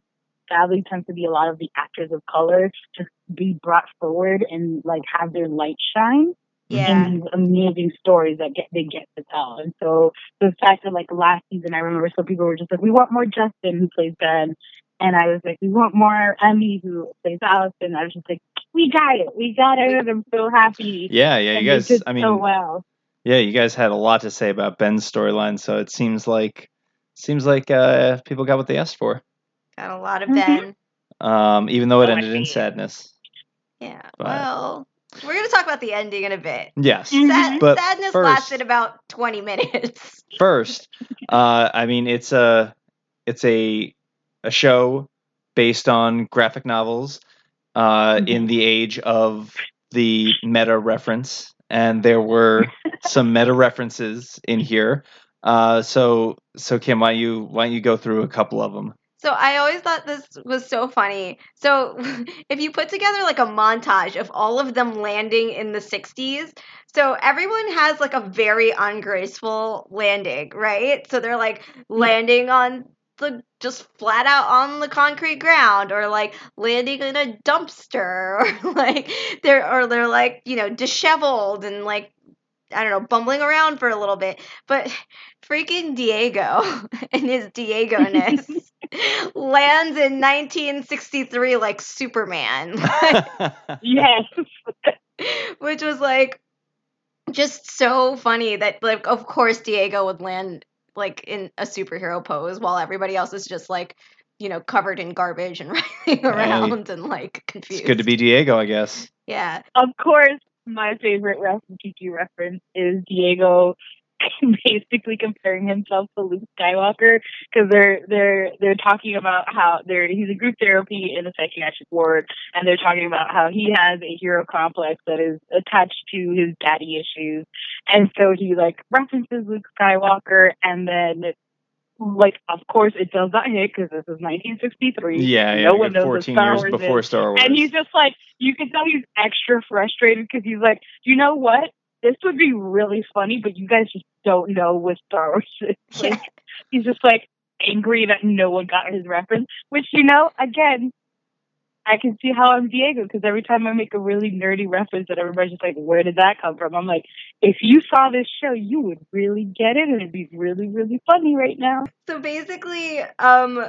sadly, tends to be a lot of the actors of color, to be brought forward and like have their light shine yeah. in these amazing stories that get they get to tell. And so the fact that like last season, I remember some people were just like, "We want more Justin who plays Ben," and I was like, "We want more Emmy who plays Allison." I was just like, "We got it, we got it!" And I'm so happy. Yeah, yeah, you guys. I mean, so well. Yeah, you guys had a lot to say about Ben's storyline, so it seems like seems like uh, people got what they asked for. Got a lot of Ben. Mm-hmm. Um, even though it oh, ended in sadness. Yeah. But... Well, we're going to talk about the ending in a bit. Yes. Mm-hmm. Sad- but sadness first, lasted about twenty minutes. First, uh, I mean, it's a it's a a show based on graphic novels uh, mm-hmm. in the age of the meta reference, and there were some meta references in here. Uh, so so Kim, why don't you why don't you go through a couple of them? So I always thought this was so funny. So if you put together like a montage of all of them landing in the sixties, so everyone has like a very ungraceful landing, right? So they're like landing on the just flat out on the concrete ground, or like landing in a dumpster, or like they're or they're like, you know, disheveled and like, I don't know, bumbling around for a little bit. But freaking Diego and his Diego-ness lands in nineteen sixty-three like Superman. Yes. Which was like just so funny that like of course Diego would land like in a superhero pose while everybody else is just like, you know, covered in garbage and running around hey. and like confused. It's good to be Diego, I guess. Yeah. Of course. My favorite Rafiki reference is Diego basically comparing himself to Luke Skywalker, because they're they're they're talking about how they're he's in group therapy in a psychiatric ward, and they're talking about how he has a hero complex that is attached to his daddy issues, and so he like references Luke Skywalker, and then like of course it does not hit because this is nineteen sixty-three. Yeah, yeah. No one knows fourteen years before Star Wars, and he's just like. You can tell he's extra frustrated because he's like, you know what? This would be really funny, but you guys just don't know what Star Wars is. Like, yeah. He's just like angry that no one got his reference, which, you know, again, I can see how I'm Diego, because every time I make a really nerdy reference that everybody's just like, where did that come from? I'm like, if you saw this show, you would really get it, and it'd be really, really funny right now. So basically, um...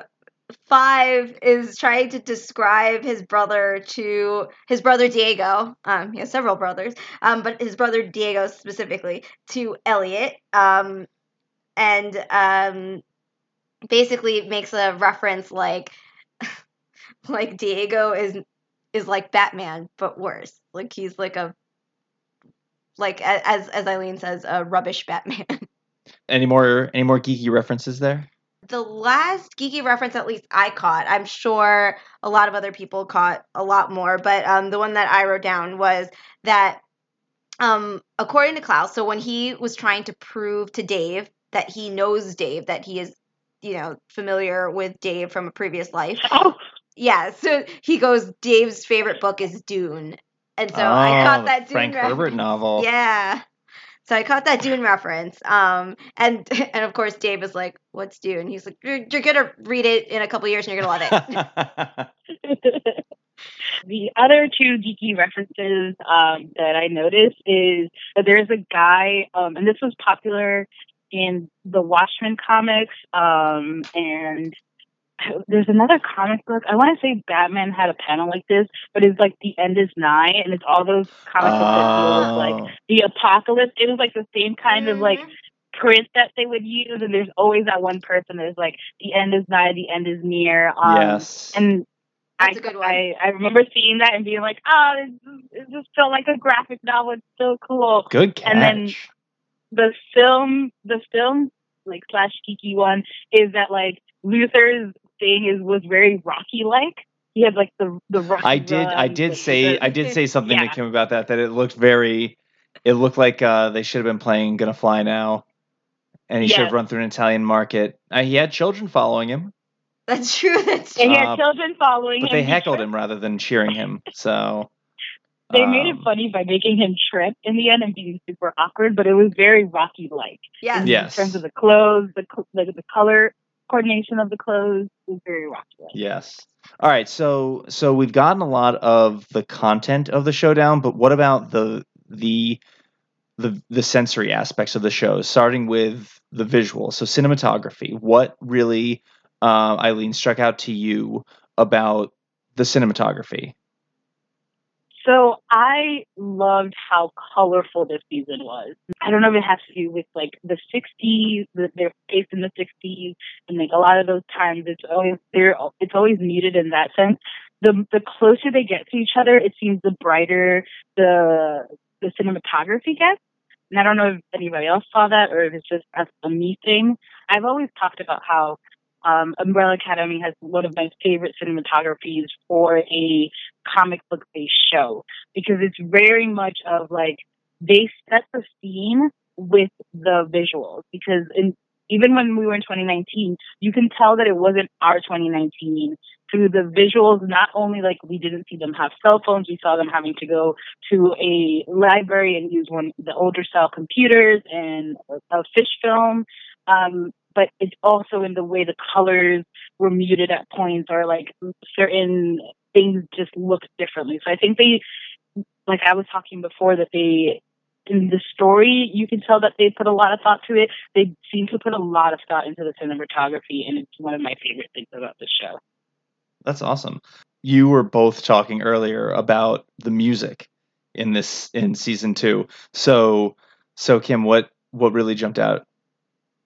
Five is trying to describe his brother to his brother Diego. Um, he has several brothers, um, but his brother Diego specifically to Elliot. Um, and um, basically makes a reference like, like Diego is is like Batman but worse. Like he's like a like as as Eileen says, a rubbish Batman. Any more any more geeky references there? The last geeky reference, at least I caught, I'm sure a lot of other people caught a lot more, but um, the one that I wrote down was that, um, according to Klaus, so when he was trying to prove to Dave that he knows Dave, that he is, you know, familiar with Dave from a previous life. Oh. Yeah, so he goes, Dave's favorite book is Dune. And so oh, I caught that Dune Frank reference. Herbert novel. Yeah. So I caught that Dune reference. Um, and and of course, Dave was like, what's Dune? He's like, you're, you're going to read it in a couple of years and you're going to love it. The other two geeky references um, that I noticed is that there's a guy, um, and this was popular in the Watchmen comics, um, and there's another comic book. I want to say Batman had a panel like this, but it's like The End Is Nigh, and it's all those comic oh. books that deal with like the apocalypse. It was like the same kind mm-hmm. of like print that they would use, and there's always that one person that's like, the end is nigh, the end is near. Um, yes. And That's I, a good one. I, I remember seeing that and being like, oh, it, it just felt like a graphic novel. It's so cool. Good catch. And then the film, the film, like, slash geeky one is that, like, Luther's thing is was very Rocky-like. He had, like, the, the Rocky I did, I did say, the, I did say something yeah. to Kim about that, that it looked very, it looked like uh, they should have been playing Gonna Fly Now, and he yes. should have run through an Italian market. Uh, he had children following him. That's true. That's true. And he had uh, children following but him. But they heckled him rather than cheering him. So they um, made it funny by making him trip in the end and being super awkward. But it was very Rocky-like. Yeah. In, yes. in terms of the clothes, the the, the color coordination of the clothes was very Rocky-like. Yes. All right. So so we've gotten a lot of the content of the show down, but what about the the the the sensory aspects of the show? Starting with the visual, so cinematography. What really Uh, Eileen, struck out to you about the cinematography? So I loved how colorful this season was. I don't know if it has to do with like the sixties, the, they're based in the sixties, and like a lot of those times it's always they're it's always muted in that sense. The the closer they get to each other, it seems the brighter the the cinematography gets. And I don't know if anybody else saw that or if it's just a me thing. I've always talked about how Um, Umbrella Academy has one of my favorite cinematographies for a comic book-based show because it's very much of like they set the scene with the visuals. Because in, even when we were in twenty nineteen, you can tell that it wasn't our twenty nineteen through the visuals. Not only like we didn't see them have cell phones, we saw them having to go to a library and use one the older style computers and a, a fish film. Um, But it's also in the way the colors were muted at points, or like certain things just looked differently. So I think they, like I was talking before, that they, in the story, you can tell that they put a lot of thought to it. They seem to put a lot of thought into the cinematography, and it's one of my favorite things about the show. That's awesome. You were both talking earlier about the music in this, in season two. So, so Kim, what, what really jumped out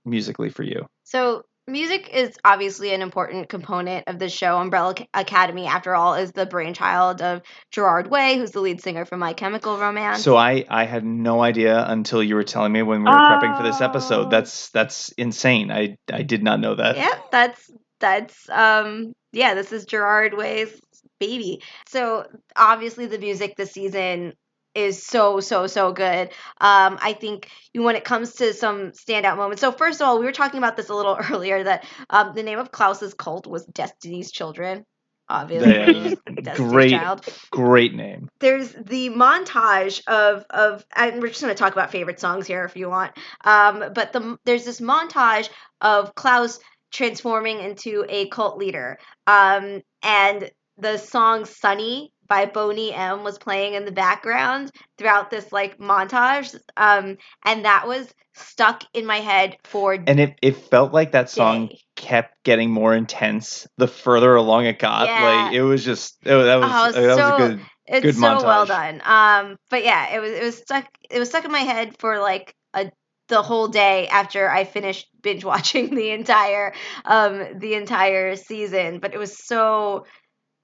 musically for you? So music is obviously an important component of the show. Umbrella Academy, after all, is the brainchild of Gerard Way, who's the lead singer from My Chemical Romance. So I, I had no idea until you were telling me when we were oh. prepping for this episode. That's that's insane. I, I did not know that. Yeah, that's that's um yeah, this is Gerard Way's baby. So obviously the music this season is so, so, so good. Um, I think when it comes to some standout moments. So first of all, we were talking about this a little earlier, that um, the name of Klaus's cult was Destiny's Children. Obviously. Great, Child. Great name. There's the montage of, of and we're just going to talk about favorite songs here if you want. Um, but the, there's this montage of Klaus transforming into a cult leader. Um, and the song Sunny by Boney M was playing in the background throughout this like montage, um, and that was stuck in my head for. And it it felt like that song day. kept getting more intense the further along it got. Yeah. Like it was just it, that was, was that so, was a good it's good so montage. Well done. Um, but yeah, it was it was stuck it was stuck in my head for like a the whole day after I finished binge watching the entire um the entire season. But it was so.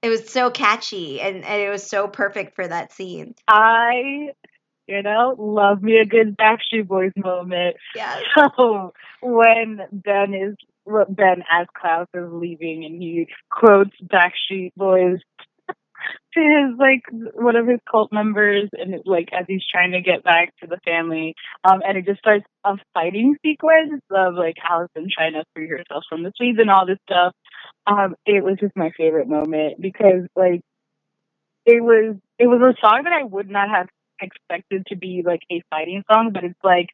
It was so catchy, and, and it was so perfect for that scene. I, you know, love me a good Backstreet Boys moment. Yeah. So when Ben is Ben as Klaus is leaving, and he quotes Backstreet Boys to his like one of his cult members, and it's like as he's trying to get back to the family, um, and it just starts a fighting sequence of like Allison trying to free herself from the Swedes and all this stuff. Um, it was just my favorite moment because, like, it was it was a song that I would not have expected to be like a fighting song, but it's like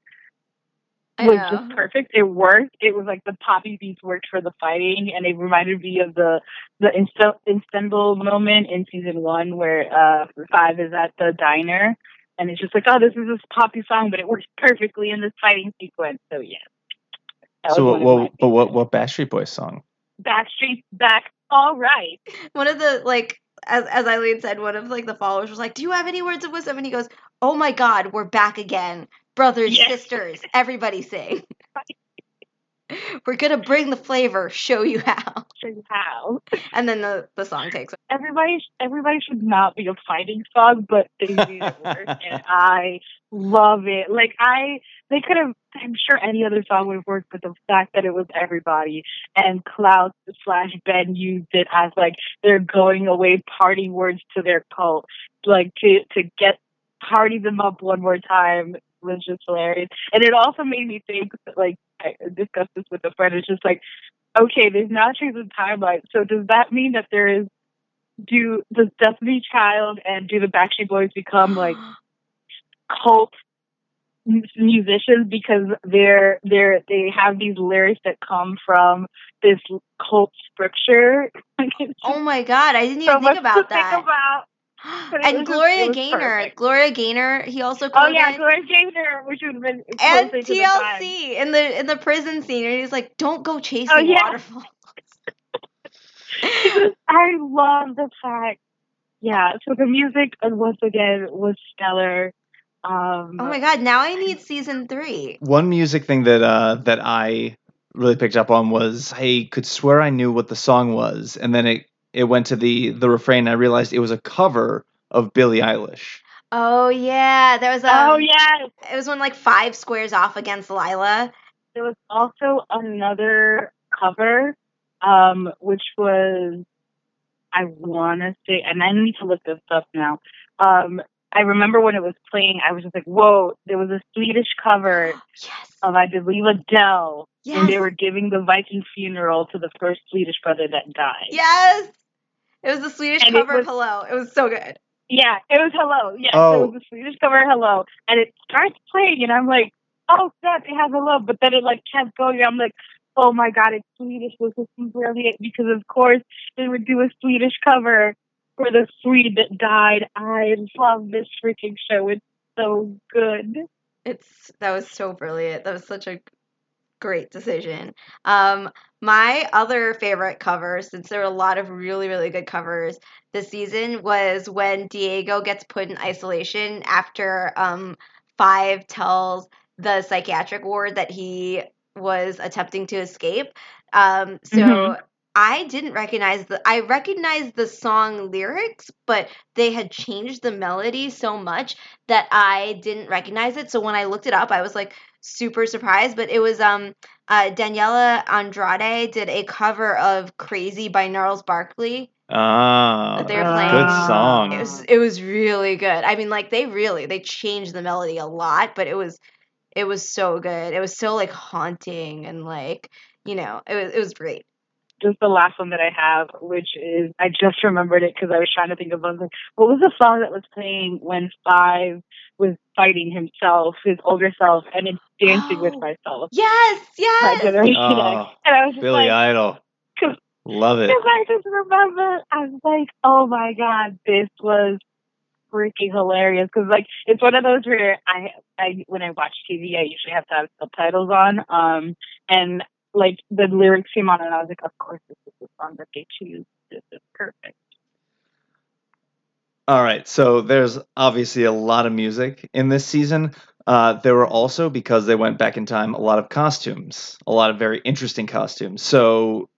it was just perfect. It worked. It was like the poppy beats worked for the fighting, and it reminded me of the the Istanbul moment in season one where uh, Five is at the diner, and it's just like, oh, this is this poppy song, but it works perfectly in this fighting sequence. So yeah. So what? Well, but what? What Backstreet Boys song? Backstreet's back. All right. One of the like. As as Eileen said, one of like the followers was like, "Do you have any words of wisdom?" And he goes, "Oh my God, we're back again, brothers, yes. sisters, everybody sing. We're gonna bring the flavor, show you how, show you how." And then the, the song takes. Everybody, everybody should not be a fighting song, but they made it work, and I love it. Like I, they could have. I'm sure any other song would have worked, but the fact that it was everybody and Klaus slash Ben used it as like their going away party words to their cult, like to to get party them up one more time was just hilarious. And it also made me think that, like, I discussed this with a friend. It's just like, okay, there's not change in timeline. So does that mean that there is do does Destiny Child and do the Backstreet Boys become like cult musicians because they're they're they have these lyrics that come from this cult scripture? Oh my God, I didn't even so think about that. Think about. And Gloria just, Gaynor, perfect. Gloria Gaynor, he also called. Oh yeah, in. Gloria Gaynor, which would have been and T L C the in the in the prison scene, and he's like, "Don't go chasing oh, yeah. waterfalls." I love the fact, yeah. So the music, once again, was stellar. Um, oh my God! Now I need season three. One music thing that uh, that I really picked up on was I could swear I knew what the song was, and then it. It went to the, the refrain. I realized it was a cover of Billie Eilish. Oh, yeah. There was a. Oh, yeah. It was when, like, Five squares off against Lila. There was also another cover, um, which was, I want to say, and I need to look this up now. Um, I remember when it was playing, I was just like, whoa, there was a Swedish cover yes. of, I believe, Adele. Yes. And they were giving the Viking funeral to the first Swedish brother that died. Yes. It was the Swedish and cover was, of Hello. It was so good. Yeah, it was Hello. Yes, oh. It was the Swedish cover of Hello. And it starts playing, and I'm like, oh, God, they have Hello. But then it, like, kept going. I'm like, oh, my God, it's Swedish. This is brilliant. Because, of course, they would do a Swedish cover for the Swede that died. I love this freaking show. It's so good. It's That was so brilliant. That was such a great decision. Um, my other favorite cover, since there were a lot of really, really good covers this season, was when Diego gets put in isolation after um, Five tells the psychiatric ward that he was attempting to escape. Um, so mm-hmm. I didn't recognize the I recognized the song lyrics, but they had changed the melody so much that I didn't recognize it. So when I looked it up, I was like super surprised. But it was um uh Daniela Andrade did a cover of Crazy by Gnarls Barkley. Ah, oh, they were playing. Good song. It was it was really good. I mean, like they really they changed the melody a lot, but it was it was so good. It was so like haunting and like, you know, it was it was great. Just the last one that I have, which is, I just remembered it because I was trying to think of one. Like, what was the song that was playing when Five was fighting himself, his older self, and it's Dancing oh, with Myself? Yes, yes. Oh, and I was just Billy like, Idol. Love it. I just remember, I was like, oh my God, this was freaking hilarious. Because, like, it's one of those where I, I, when I watch T V, I usually have to have subtitles on. Um, and Like, the lyrics came on, and I was like, of course, this is the song that they choose. This is perfect. All right, so there's obviously a lot of music in this season. Uh, there were also, because they went back in time, a lot of costumes, a lot of very interesting costumes. So,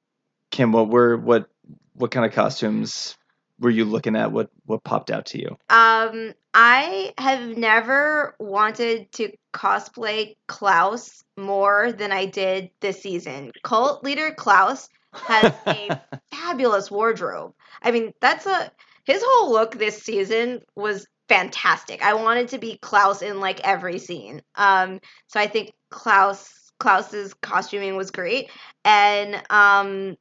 Kim, what were what what kind of costumes were you looking at? What what popped out to you? Um, I have never wanted to cosplay Klaus more than I did this season. Cult leader Klaus has a fabulous wardrobe. I mean, that's a his whole look this season was fantastic. I wanted to be Klaus in like every scene. Um, so I think Klaus Klaus's costuming was great, and um,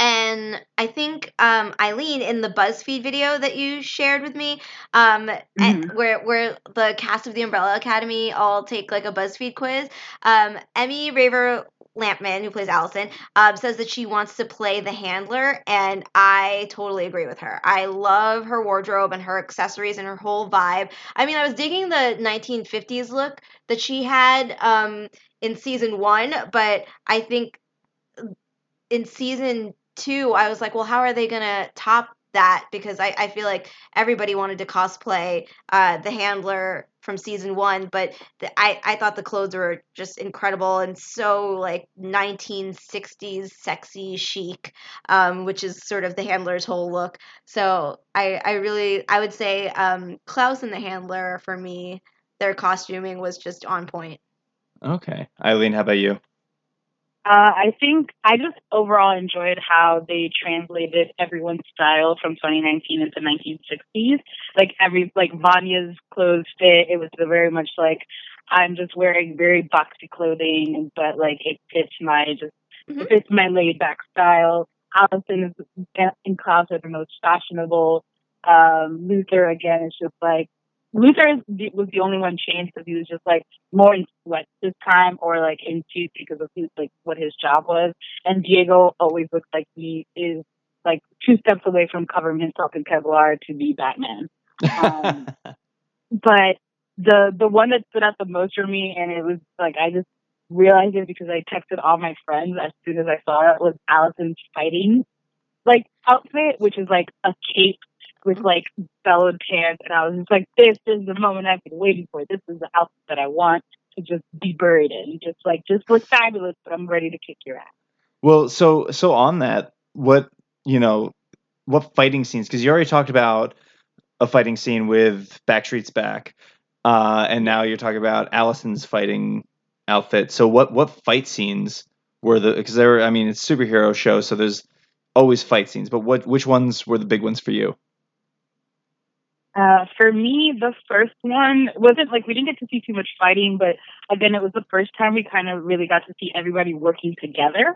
And I think um, Eileen, in the BuzzFeed video that you shared with me, um, mm-hmm. and where where the cast of the Umbrella Academy all take like a BuzzFeed quiz, um, Emmy Raver-Lampman, who plays Allison, um, says that she wants to play the Handler, and I totally agree with her. I love her wardrobe and her accessories and her whole vibe. I mean, I was digging the nineteen fifties look that she had um, in season one, but I think in season two, I was like, well, how are they going to top that? Because I, I feel like everybody wanted to cosplay uh, the Handler from season one, but the, I, I thought the clothes were just incredible and so, like, nineteen sixties sexy chic, um, which is sort of the Handler's whole look. So I, I really, I would say um, Klaus and the Handler, for me, their costuming was just on point. Okay. Eileen, how about you? Uh, I think I just overall enjoyed how they translated everyone's style from twenty nineteen into nineteen sixties. Like every, like Vanya's clothes fit. It was very much like, I'm just wearing very boxy clothing, but like it fits my, just mm-hmm. fits my laid back style. Allison and Klaus are the most fashionable. Um, Luther again is just like, Luther was the only one changed because he was just like more in sweat this time, or like in suit because of his, like what his job was. And Diego always looks like he is like two steps away from covering himself in Kevlar to be Batman. Um, but the the one that stood out the most for me, and it was like I just realized it because I texted all my friends as soon as I saw it, was Allison's fighting like outfit, which is like a cape with like bellowed pants, and I was just like, this is the moment I've been waiting for. This is the outfit that I want to just be buried in. Just like, just look fabulous, but I'm ready to kick your ass. Well, so, so on that, what, you know, what fighting scenes, because you already talked about a fighting scene with Backstreet's back, uh, and now you're talking about Allison's fighting outfit. So what, what fight scenes were the, because they were, I mean, it's a superhero show, so there's always fight scenes, but what, which ones were the big ones for you? Uh, for me, the first one wasn't like, we didn't get to see too much fighting, but again, it was the first time we kind of really got to see everybody working together.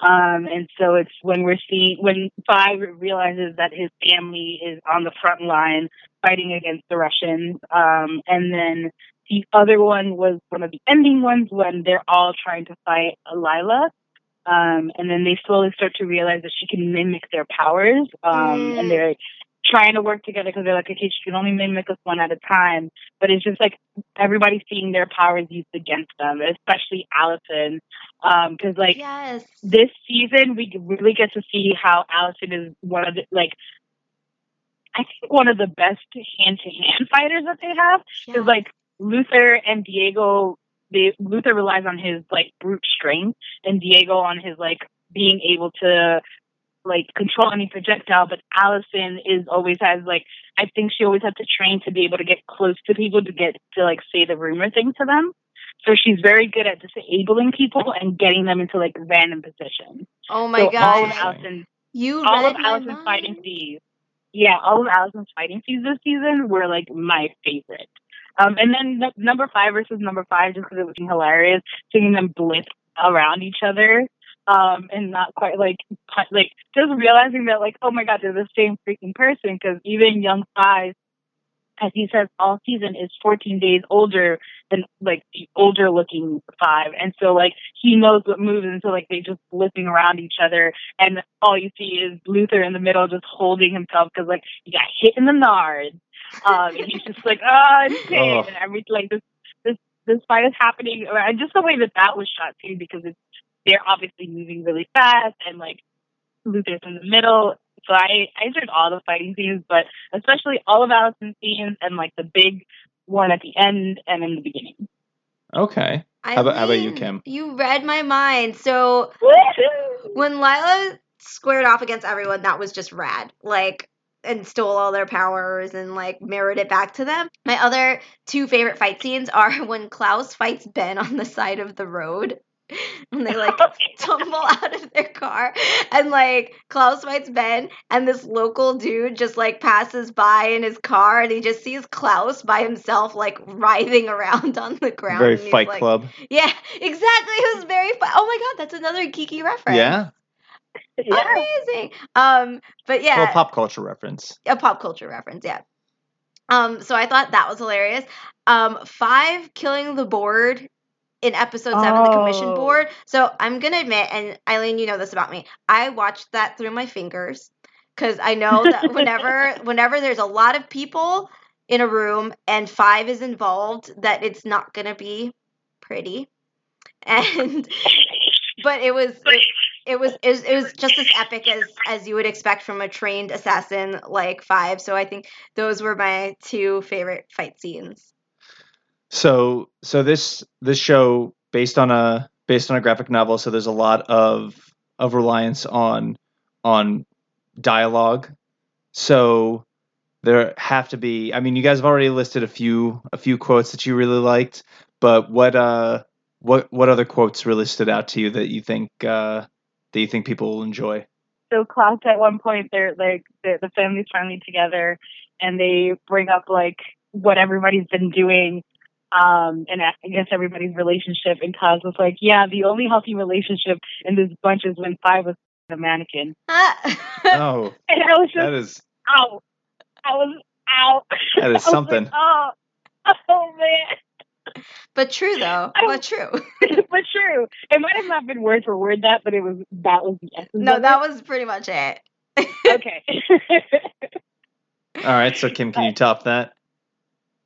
Um, and so it's when we're seeing, when Five realizes that his family is on the front line fighting against the Russians. Um, and then the other one was one of the ending ones when they're all trying to fight Lila. Um, and then they slowly start to realize that she can mimic their powers. Um, mm. and they're like, trying to work together because they're like, okay, she can only mimic us one at a time. But it's just like everybody seeing their powers used against them, especially Allison. Because um, like yes. this season, we really get to see how Allison is one of the, like, I think one of the best hand-to-hand fighters that they have. Because yeah. like Luther and Diego, they, Luther relies on his like brute strength, and Diego on his like being able to like control any projectile, but Allison is always has like, I think she always had to train to be able to get close to people to get to like say the rumor thing to them. So she's very good at disabling people and getting them into like random positions. Oh my so god! All of Allison's, you all of Allison's fighting scenes, yeah, all of Allison's fighting scenes this season were like my favorite. Um, and then n- number five versus number five, just because it was hilarious, seeing them blitz around each other. Um, and not quite like, like just realizing that like, oh my God, they're the same freaking person. Cause even young Five, as he says all season, is fourteen days older than like the older looking Five. And so like, he knows what moves. And so like, they just blipping around each other. And all you see is Luther in the middle, just holding himself. Cause like he got hit in the nard. Um, and he's just like, oh, it's pain. And everything like this, this, this fight is happening. And just the way that that was shot too, because it's, they're obviously moving really fast, and like Luther's in the middle. So I, I enjoyed all the fighting scenes, but especially all of Allison's scenes and like the big one at the end and in the beginning. Okay. I how, about, mean, how about you, Kim? You read my mind. So Woo-hoo! When Lila squared off against everyone, that was just rad. Like, and stole all their powers and like mirrored it back to them. My other two favorite fight scenes are when Klaus fights Ben on the side of the road. And they like tumble out of their car, and like Klaus fights Ben, and this local dude just like passes by in his car, and he just sees Klaus by himself like writhing around on the ground. Very Fight like, Club. Yeah, exactly. It was very. Fi- oh my God, that's another geeky reference. Yeah. Yeah. Amazing. Um, but yeah. Well, pop culture reference. A pop culture reference, yeah. Um, so I thought that was hilarious. Um, five, killing the board in episode seven, oh. the commission board. So I'm going to admit, and Eileen, you know this about me, I watched that through my fingers because I know that whenever whenever there's a lot of people in a room and five is involved, that it's not going to be pretty. And but it was it, it was it was it was just as epic as as you would expect from a trained assassin like Five. So I think those were my two favorite fight scenes. So so this this show based on a based on a graphic novel. So there's a lot of of reliance on on dialogue. So there have to be. I mean, you guys have already listed a few a few quotes that you really liked, but what uh. What what other quotes really stood out to you that you think uh, that you think people will enjoy? So Klaus, at one point, they're like they're, the family's finally together, and they bring up like what everybody's been doing, um, and I guess everybody's relationship. And Klaus was like, "Yeah, the only healthy relationship in this bunch is when Five was a mannequin." Oh, and I was just that is ow, I was ow. That is something. Like, oh, oh man. But true, though. I, but true. But true. It might have not been word for word that, but it was that was the essence. No, that was pretty much it. Okay. All right. So, Kim, can you top that?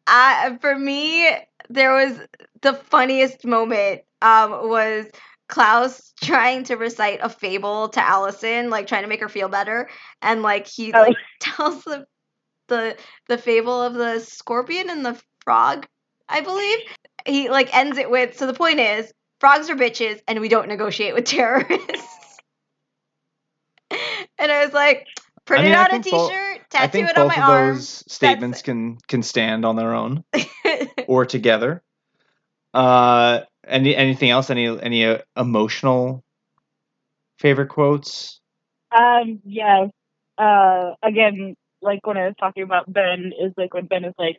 Uh, for me, there was the funniest moment um, was Klaus trying to recite a fable to Allison, like trying to make her feel better. And like he oh. like tells the, the the fable of the scorpion and the frog. I believe he like ends it with, so the point is frogs are bitches and we don't negotiate with terrorists. And I was like, print I mean, it on a t-shirt, bo- tattoo it on my arm. I think both of those statements can, can stand on their own or together. Uh, any, anything else? Any, any uh, emotional favorite quotes? Um, yeah. Uh, again, like when I was talking about Ben is like when Ben is like,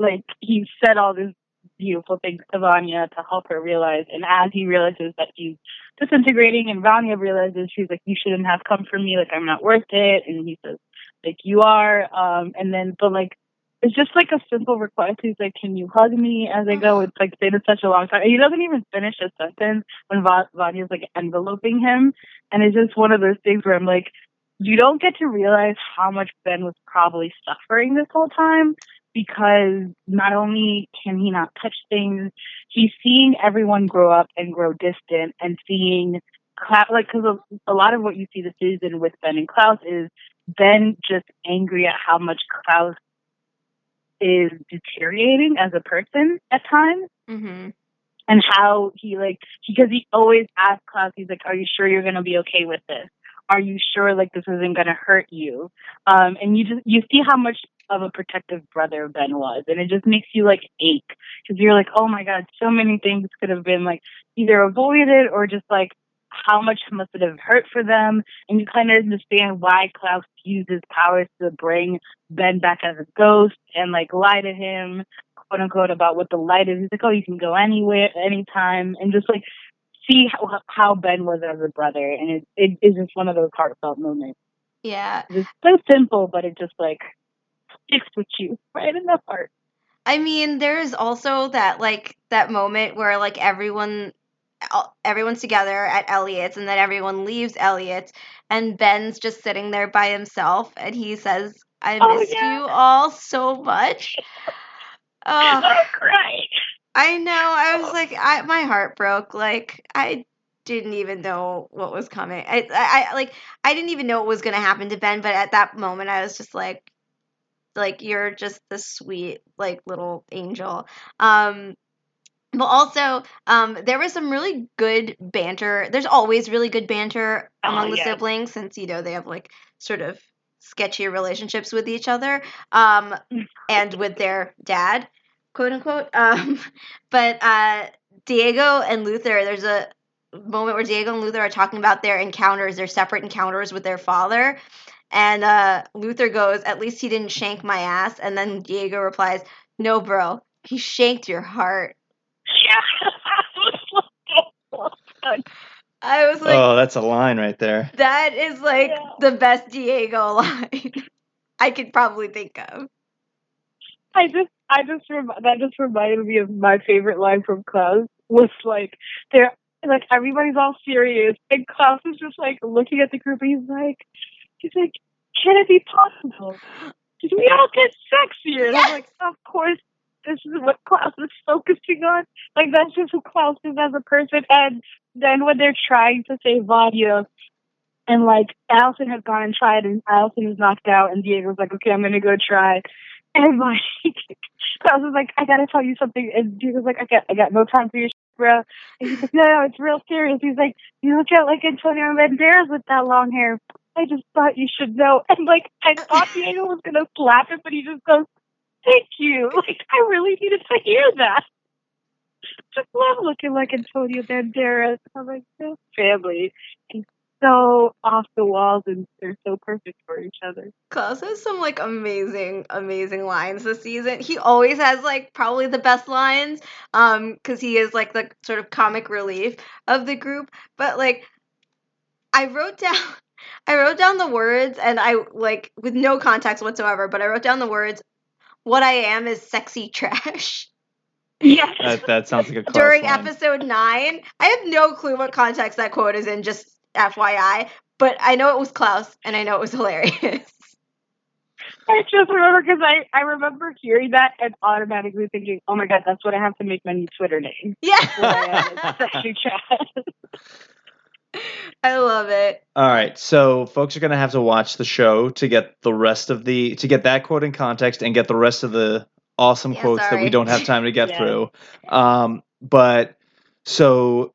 Like, he said all these beautiful things to Vanya to help her realize. And as he realizes that he's disintegrating and Vanya realizes, she's like, you shouldn't have come for me. Like, I'm not worth it. And he says, like, you are. Um, and then, but, like, it's just, like, a simple request. He's like, can you hug me as I go? It's, like, been such a long time. And he doesn't even finish a sentence when Va- Vanya's, like, enveloping him. And it's just one of those things where I'm like, you don't get to realize how much Ben was probably suffering this whole time. Because not only can he not touch things, he's seeing everyone grow up and grow distant and seeing, like, because a lot of what you see this season with Ben and Klaus is Ben just angry at how much Klaus is deteriorating as a person at times. Mm-hmm. And how he, like, because he always asks Klaus, he's like, are you sure you're going to be okay with this? Are you sure, like, this isn't going to hurt you? Um, and you just, you see how much of a protective brother Ben was. And it just makes you, like, ache. Because you're like, oh, my God, so many things could have been, like, either avoided or just, like, how much must it have hurt for them? And you kind of understand why Klaus uses powers to bring Ben back as a ghost and, like, lie to him, quote-unquote, about what the light is. He's like, oh, you can go anywhere, anytime. And just, like, see how, how Ben was as a brother. And it, it is just one of those heartfelt moments. Yeah. It's so simple, but it just, like, sticks with you right in the heart. I mean, there is also that, like, that moment where, like, everyone everyone's together at Elliot's and then everyone leaves Elliot's and Ben's just sitting there by himself and he says, I oh, miss yeah. you all so much. uh, I'm crying. I know. I was like, I, my heart broke. Like, I didn't even know what was coming. I, I, I like, I didn't even know what was going to happen to Ben, but at that moment I was just like, like, you're just the sweet, like, little angel. Um, but also, um, there was some really good banter. There's always really good banter among oh, the yeah. siblings since, you know, they have, like, sort of sketchy relationships with each other um, and with their dad, quote, unquote. Um, but uh, Diego and Luther, there's a moment where Diego and Luther are talking about their encounters, their separate encounters with their father. And uh, Luther goes, at least he didn't shank my ass. And then Diego replies, no, bro, he shanked your heart. Yeah. I was like, oh, that's a line right there. That is like yeah. the best Diego line I could probably think of. I just, I just, that just reminded me of my favorite line from Klaus was like, they're like, everybody's all serious. And Klaus is just like looking at the group and he's like, he's like, can it be possible? Did we all get sexier? And yes! I'm like, of course. This is what Klaus is focusing on. Like, that's just who Klaus is as a person. And then when they're trying to save Vanya, and, like, Allison has gone and tried, and Allison is knocked out, and Diego's like, okay, I'm going to go try. And, like, Klaus is like, I got to tell you something. And Diego's like, I got, I got no time for your shit, bro. And he's like, no, no, it's real serious. He's like, you look out like Antonio Banderas with that long hair. I just thought you should know. And, like, I thought Diego was going to slap him, but he just goes, thank you. Like, I really needed to hear that. Just love looking like Antonio Banderas. I'm like, this family is so off the walls and they're so perfect for each other. Klaus has some, like, amazing, amazing lines this season. He always has, like, probably the best lines um, because he is, like, the sort of comic relief of the group. But, like, I wrote down... I wrote down the words, and I, like, with no context whatsoever, but I wrote down the words, what I am is sexy trash. Yes. That, that sounds like a Klaus During line. Episode nine, I have no clue what context that quote is in, just F Y I, but I know it was Klaus, and I know it was hilarious. I just remember, because I, I remember hearing that and automatically thinking, oh my god, that's what I have to make my new Twitter name. Yeah. What I am is sexy trash. I love it. All right, so folks are going to have to watch the show to get the rest of the to get that quote in context and get the rest of the awesome yeah, quotes sorry. that we don't have time to get yeah. through. Um, but so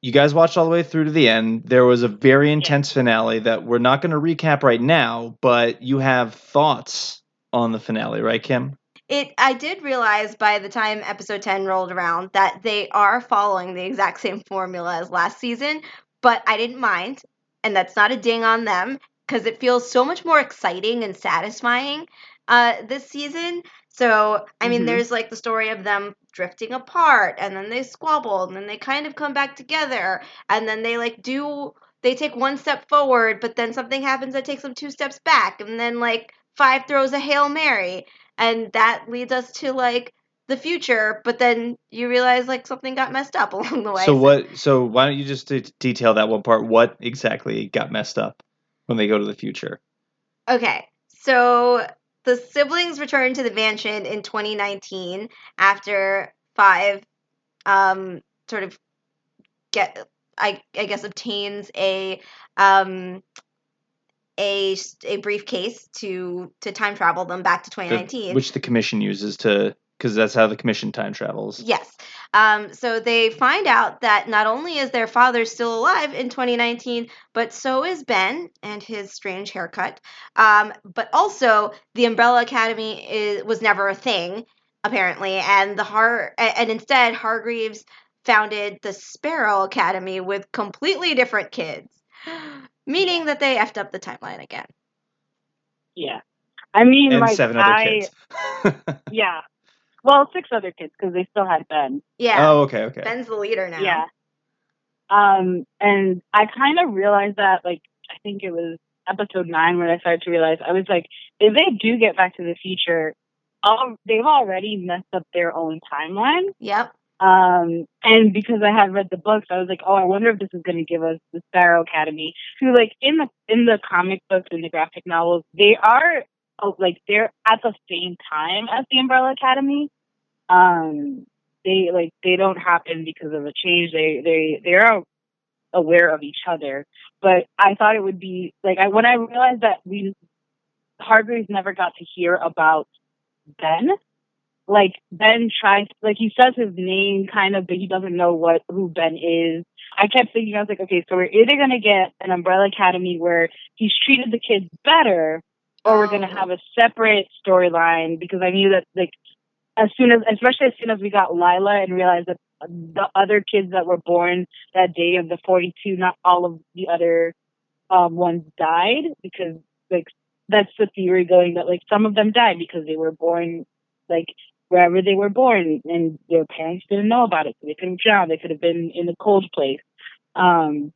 you guys watched all the way through to the end. There was a very intense yeah. finale that we're not going to recap right now, but you have thoughts on the finale, right, Kim? It, I did realize by the time episode ten rolled around that they are following the exact same formula as last season, but I didn't mind, and that's not a ding on them, because it feels so much more exciting and satisfying uh, this season. So, I mean, mm-hmm. there's, like, the story of them drifting apart, and then they squabble, and then they kind of come back together, and then they, like, do, they take one step forward, but then something happens that takes them two steps back, and then, like, Five throws a Hail Mary. And that leads us to, like, the future, but then you realize, like, something got messed up along the way. So what? So why don't you just de- detail that one part? What exactly got messed up when they go to the future? Okay, so the siblings return to the mansion in twenty nineteen after Five um, sort of get, I, I guess, obtains a. Um, A, a briefcase to to time travel them back to twenty nineteen. Which the commission uses to, because that's how the commission time travels. Yes. Um, so they find out that not only is their father still alive in twenty nineteen, but so is Ben and his strange haircut. Um, but also, the Umbrella Academy is, was never a thing, apparently. And the Har- and instead, Hargreeves founded the Sparrow Academy with completely different kids. Meaning that they effed up the timeline again. Yeah. I mean, and like, seven other I, kids. yeah. Well, six other kids, because they still had Ben. Yeah. Oh, okay, okay. Ben's the leader now. Yeah. Um, and I kind of realized that, like, I think it was episode nine when I started to realize, I was like, if they do get back to the future, all, they've already messed up their own timeline. Yep. Um, and because I had read the books, I was like, oh, I wonder if this is going to give us the Sparrow Academy. Who, like, in the in the comic books and the graphic novels, they are, oh, like, they're at the same time as the Umbrella Academy. Um, they, like, they don't happen because of a change. They, they, they are aware of each other. But I thought it would be, like, I, when I realized that we, Hargreaves never got to hear about Ben. Like, Ben tries, like, he says his name, kind of, but he doesn't know what who Ben is. I kept thinking, I was like, okay, so we're either going to get an Umbrella Academy where he's treated the kids better, or we're going to have a separate storyline, because I knew that, like, as soon as, especially as soon as we got Lila and realized that the other kids that were born that day of the forty-two, not all of the other um, ones died, because, like, that's the theory going that, like, some of them died because they were born, like, wherever they were born, and their parents didn't know about it. So they could have drowned. They could have been in a cold place. Um,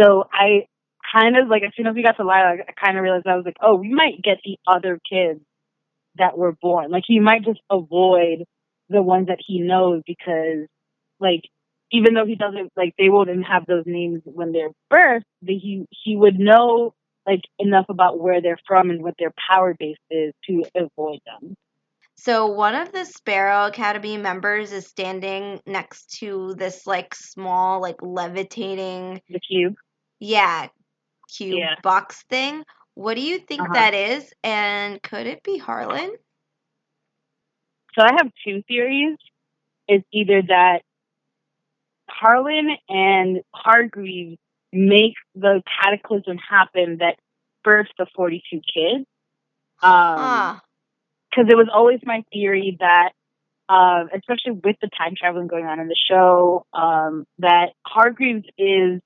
so I kind of, like, as soon as we got to Lila, I kind of realized, I was like, oh, we might get the other kids that were born. Like, he might just avoid the ones that he knows because, like, even though he doesn't, like, they wouldn't have those names when they're birthed, but he, he would know, like, enough about where they're from and what their power base is to avoid them. So one of the Sparrow Academy members is standing next to this, like, small, like, levitating... The cube? Yeah, cube yeah. box thing. What do you think uh-huh. that is, and could it be Harlan? So I have two theories. It's either that Harlan and Hargreeves make the cataclysm happen that birthed the forty-two kids. Um, huh. Because it was always my theory that, uh, especially with the time traveling going on in the show, um, that Hargreeves is,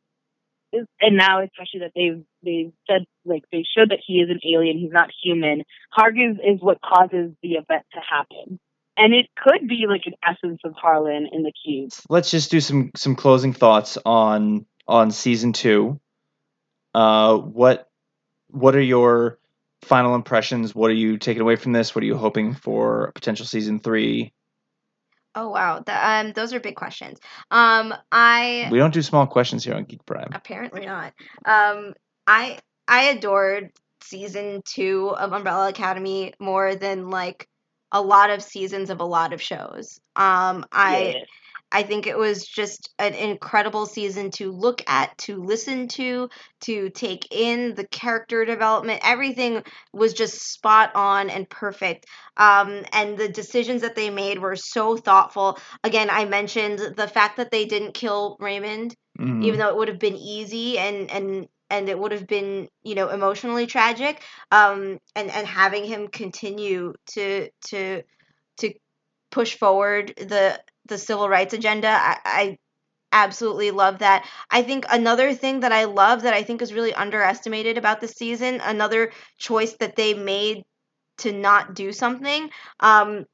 is, and now especially that they've they've said, like, they showed that he is an alien, he's not human. Hargreeves is what causes the event to happen. And it could be, like, an essence of Harlan in the cube. Let's just do some, some closing thoughts on on season two. Uh, what what are your final impressions? What are you taking away from this? What are you hoping for potential season three? Oh, wow. The, um, those are big questions. Um, I We don't do small questions here on Geek Prime. Apparently not. Um, I I adored season two of Umbrella Academy more than, like, a lot of seasons of a lot of shows. Um, I yeah. I think it was just an incredible season to look at, to listen to, to take in. The character development, everything was just spot on and perfect. Um, and the decisions that they made were so thoughtful. Again, I mentioned the fact that they didn't kill Raymond, mm-hmm. even though it would have been easy and and. And it would have been, you know, emotionally tragic. Um, and, and having him continue to to to push forward the the civil rights agenda, I, I absolutely love that. I think another thing that I love that I think is really underestimated about this season, another choice that they made to not do something, um,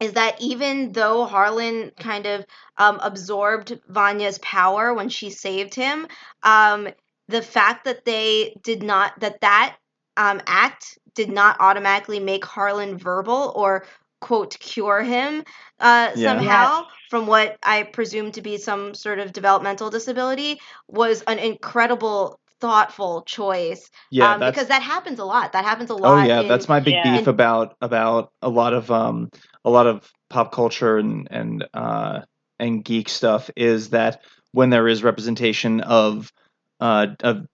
is that even though Harlan kind of um, absorbed Vanya's power when she saved him, um, the fact that they did not, that that um, act did not automatically make Harlan verbal or, quote, cure him uh, yeah. somehow from what I presume to be some sort of developmental disability was an incredible, thoughtful choice. Yeah, um, because that happens a lot. That happens a lot. Oh yeah, in, that's my big yeah. beef about about a lot of um a lot of pop culture and and uh and geek stuff is that when there is representation of Uh, of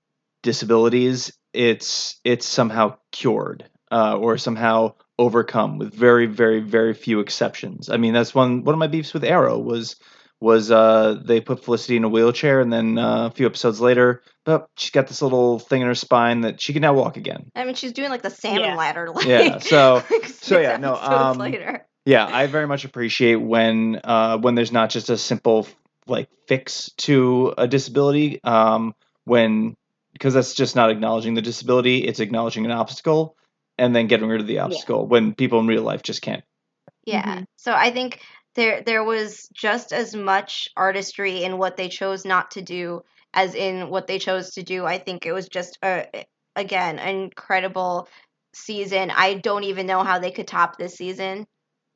disabilities, it's it's somehow cured uh, or somehow overcome with very, very, very few exceptions. I mean, that's one one of my beefs with Arrow was was uh, they put Felicity in a wheelchair, and then uh, a few episodes later, oh, she's got this little thing in her spine that she can now walk again. I mean, she's doing like the salmon yeah. ladder. Like, yeah. So like so yeah. No. Um, later. Yeah, I very much appreciate when uh, when there's not just a simple like fix to a disability. Um, When, because that's just not acknowledging the disability, it's acknowledging an obstacle and then getting rid of the obstacle yeah. when people in real life just can't. Yeah. Mm-hmm. So I think there there was just as much artistry in what they chose not to do as in what they chose to do. I think it was just, a, again, an incredible season. I don't even know how they could top this season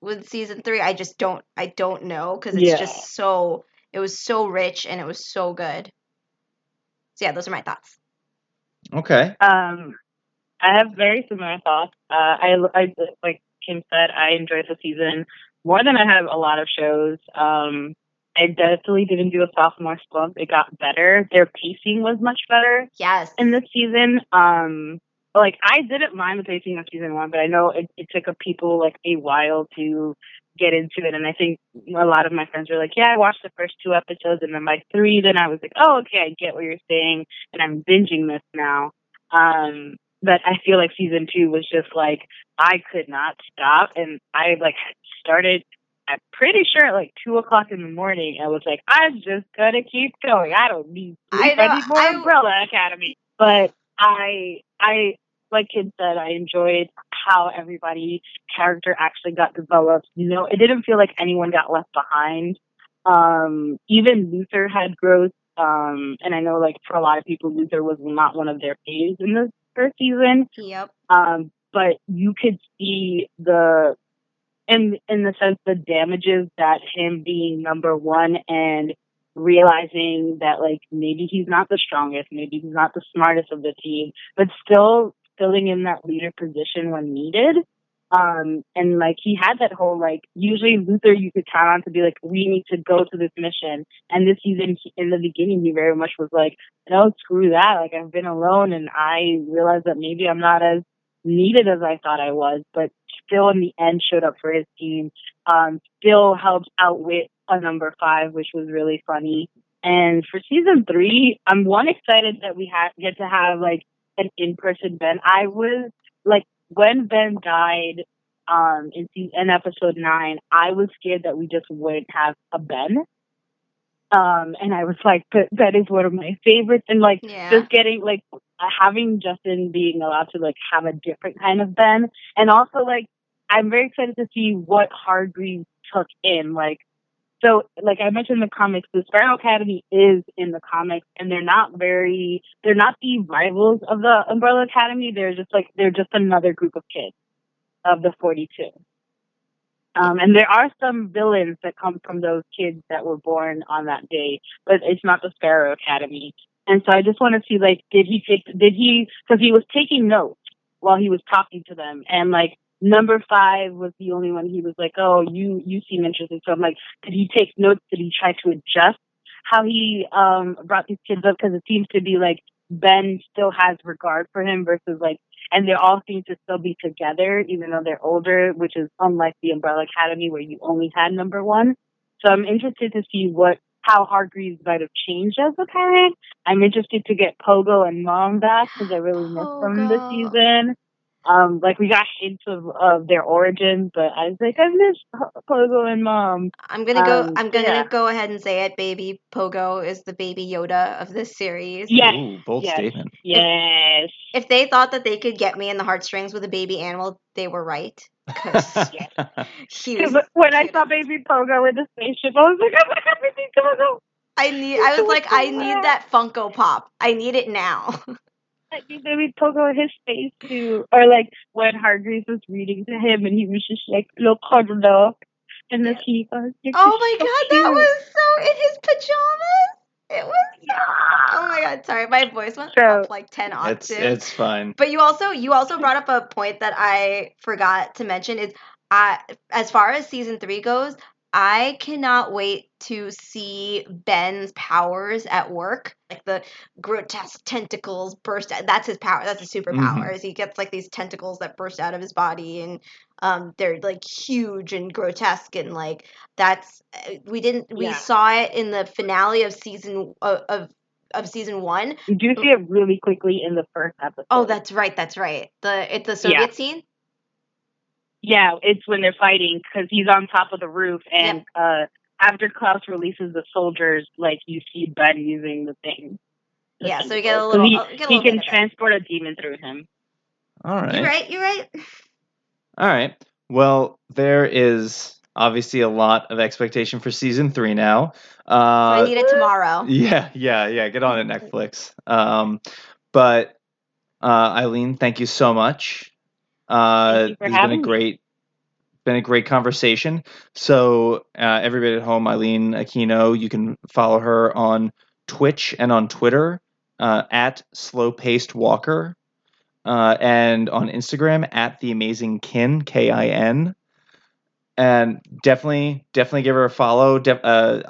with season three. I just don't, I don't know because it's yeah. just so, it was so rich and it was so good. Yeah, those are my thoughts. Okay. Um, I have very similar thoughts. Uh, I, I like Kim said, I enjoyed the season more than I have a lot of shows. Um, I definitely didn't do a sophomore slump. It got better. Their pacing was much better. Yes. In this season, um, like I didn't mind the pacing of season one, but I know it, it took a people like a while to get into it, and I think a lot of my friends were like, yeah, I watched the first two episodes, and then by three, then I was like, oh, okay, I get what you're saying, and I'm binging this now. Um, but I feel like season two was just like, I could not stop, and I like started, I'm pretty sure at like two o'clock in the morning, I was like, I'm just gonna keep going. I don't need sleep. I, I need more I... Umbrella Academy. But I, I, like Kim said, I enjoyed how everybody's character actually got developed. You know, it didn't feel like anyone got left behind. Um, even Luther had growth. Um, and I know, like, for a lot of people, Luther was not one of their faves in the first season. Yep. Um, but you could see the, in, in the sense, the damages that him being number one and realizing that, like, maybe he's not the strongest, maybe he's not the smartest of the team, but still filling in that leader position when needed. Um, and, like, he had that whole, like, usually Luther you could count on to be like, we need to go to this mission. And this season, he, in the beginning, he very much was like, no, screw that. Like, I've been alone and I realized that maybe I'm not as needed as I thought I was, but still in the end showed up for his team, um, still helped outwit a number five, which was really funny. And for season three, I'm one excited that we ha- get to have, like, an in-person Ben. I was, like, when Ben died um, in, in episode nine, I was scared that we just wouldn't have a Ben. Um, and I was like, but that is one of my favorites. And, like, yeah. just getting, like, having Justin being allowed to, like, have a different kind of Ben. And also, like, I'm very excited to see what Hargreeves took in. Like, so, like I mentioned in the comics, the Sparrow Academy is in the comics, and they're not very, they're not the rivals of the Umbrella Academy. They're just, like, they're just another group of kids of the forty-two. Um, and there are some villains that come from those kids that were born on that day, but it's not the Sparrow Academy. And so I just want to see, like, did he take, did he, because he was taking notes while he was talking to them, and, like, number five was the only one he was like, oh, you, you seem interesting. So I'm like, did he take notes? Did he try to adjust how he um, brought these kids up? Because it seems to be like Ben still has regard for him versus, like, and they all seem to still be together, even though they're older, which is unlike the Umbrella Academy where you only had number one. So I'm interested to see what, how Hargreeves might have changed as a parent. I'm interested to get Pogo and Mom back because I really miss oh, them this season. Um, like, we got hints of, of their origin, but I was like, I miss Pogo and Mom. I'm gonna go. Um, I'm gonna yeah. go ahead and say it, baby. Pogo is the baby Yoda of this series. Yes, Ooh, bold yes. statement. Yes. If, if they thought that they could get me in the heartstrings with a baby animal, they were right. Because he was when I saw baby Pogo in the spaceship, I was like, I'm gonna have baby Pogo. I need. I was like, I need that Funko Pop. I need it now. Like, maybe Pogo in his face, too. Or, like, when Hargreeves was reading to him, and he was just like, look, cuddle. And then he goes, oh, my so God, cute. That was so, in his pajamas? It was so, oh, my God, sorry. My voice went so, up, like, ten octaves. It's, it's fine. But you also, you also brought up a point that I forgot to mention is, I, as far as season three goes, I cannot wait to see Ben's powers at work. Like the grotesque tentacles burst out. That's his power. That's his superpower. Mm-hmm. Is he gets like these tentacles that burst out of his body, and um, they're like huge and grotesque, and like that's we didn't we yeah. saw it in the finale of season of, of of season one. You do see it really quickly in the first episode. Oh, that's right. That's right. The it's the Soviet yeah. scene. Yeah, it's when they're fighting because he's on top of the roof, and yep. uh, after Klaus releases the soldiers, like you see Ben using the thing. The yeah, so we get a little. So he, get a little he can transport a demon through him. All right, you're right. You're right. All right. Well, there is obviously a lot of expectation for season three now. Uh, so I need it tomorrow. Yeah, yeah, yeah. Get on it, Netflix. Um, but uh, Eileen, thank you so much. Uh, it's been a great, me. been a great conversation. So, uh, everybody at home, Eileen Aquino, you can follow her on Twitch and on Twitter, uh, at Slow Paced Walker, uh, and on Instagram at The Amazing Kin, K I N. And definitely, definitely give her a follow. De- uh,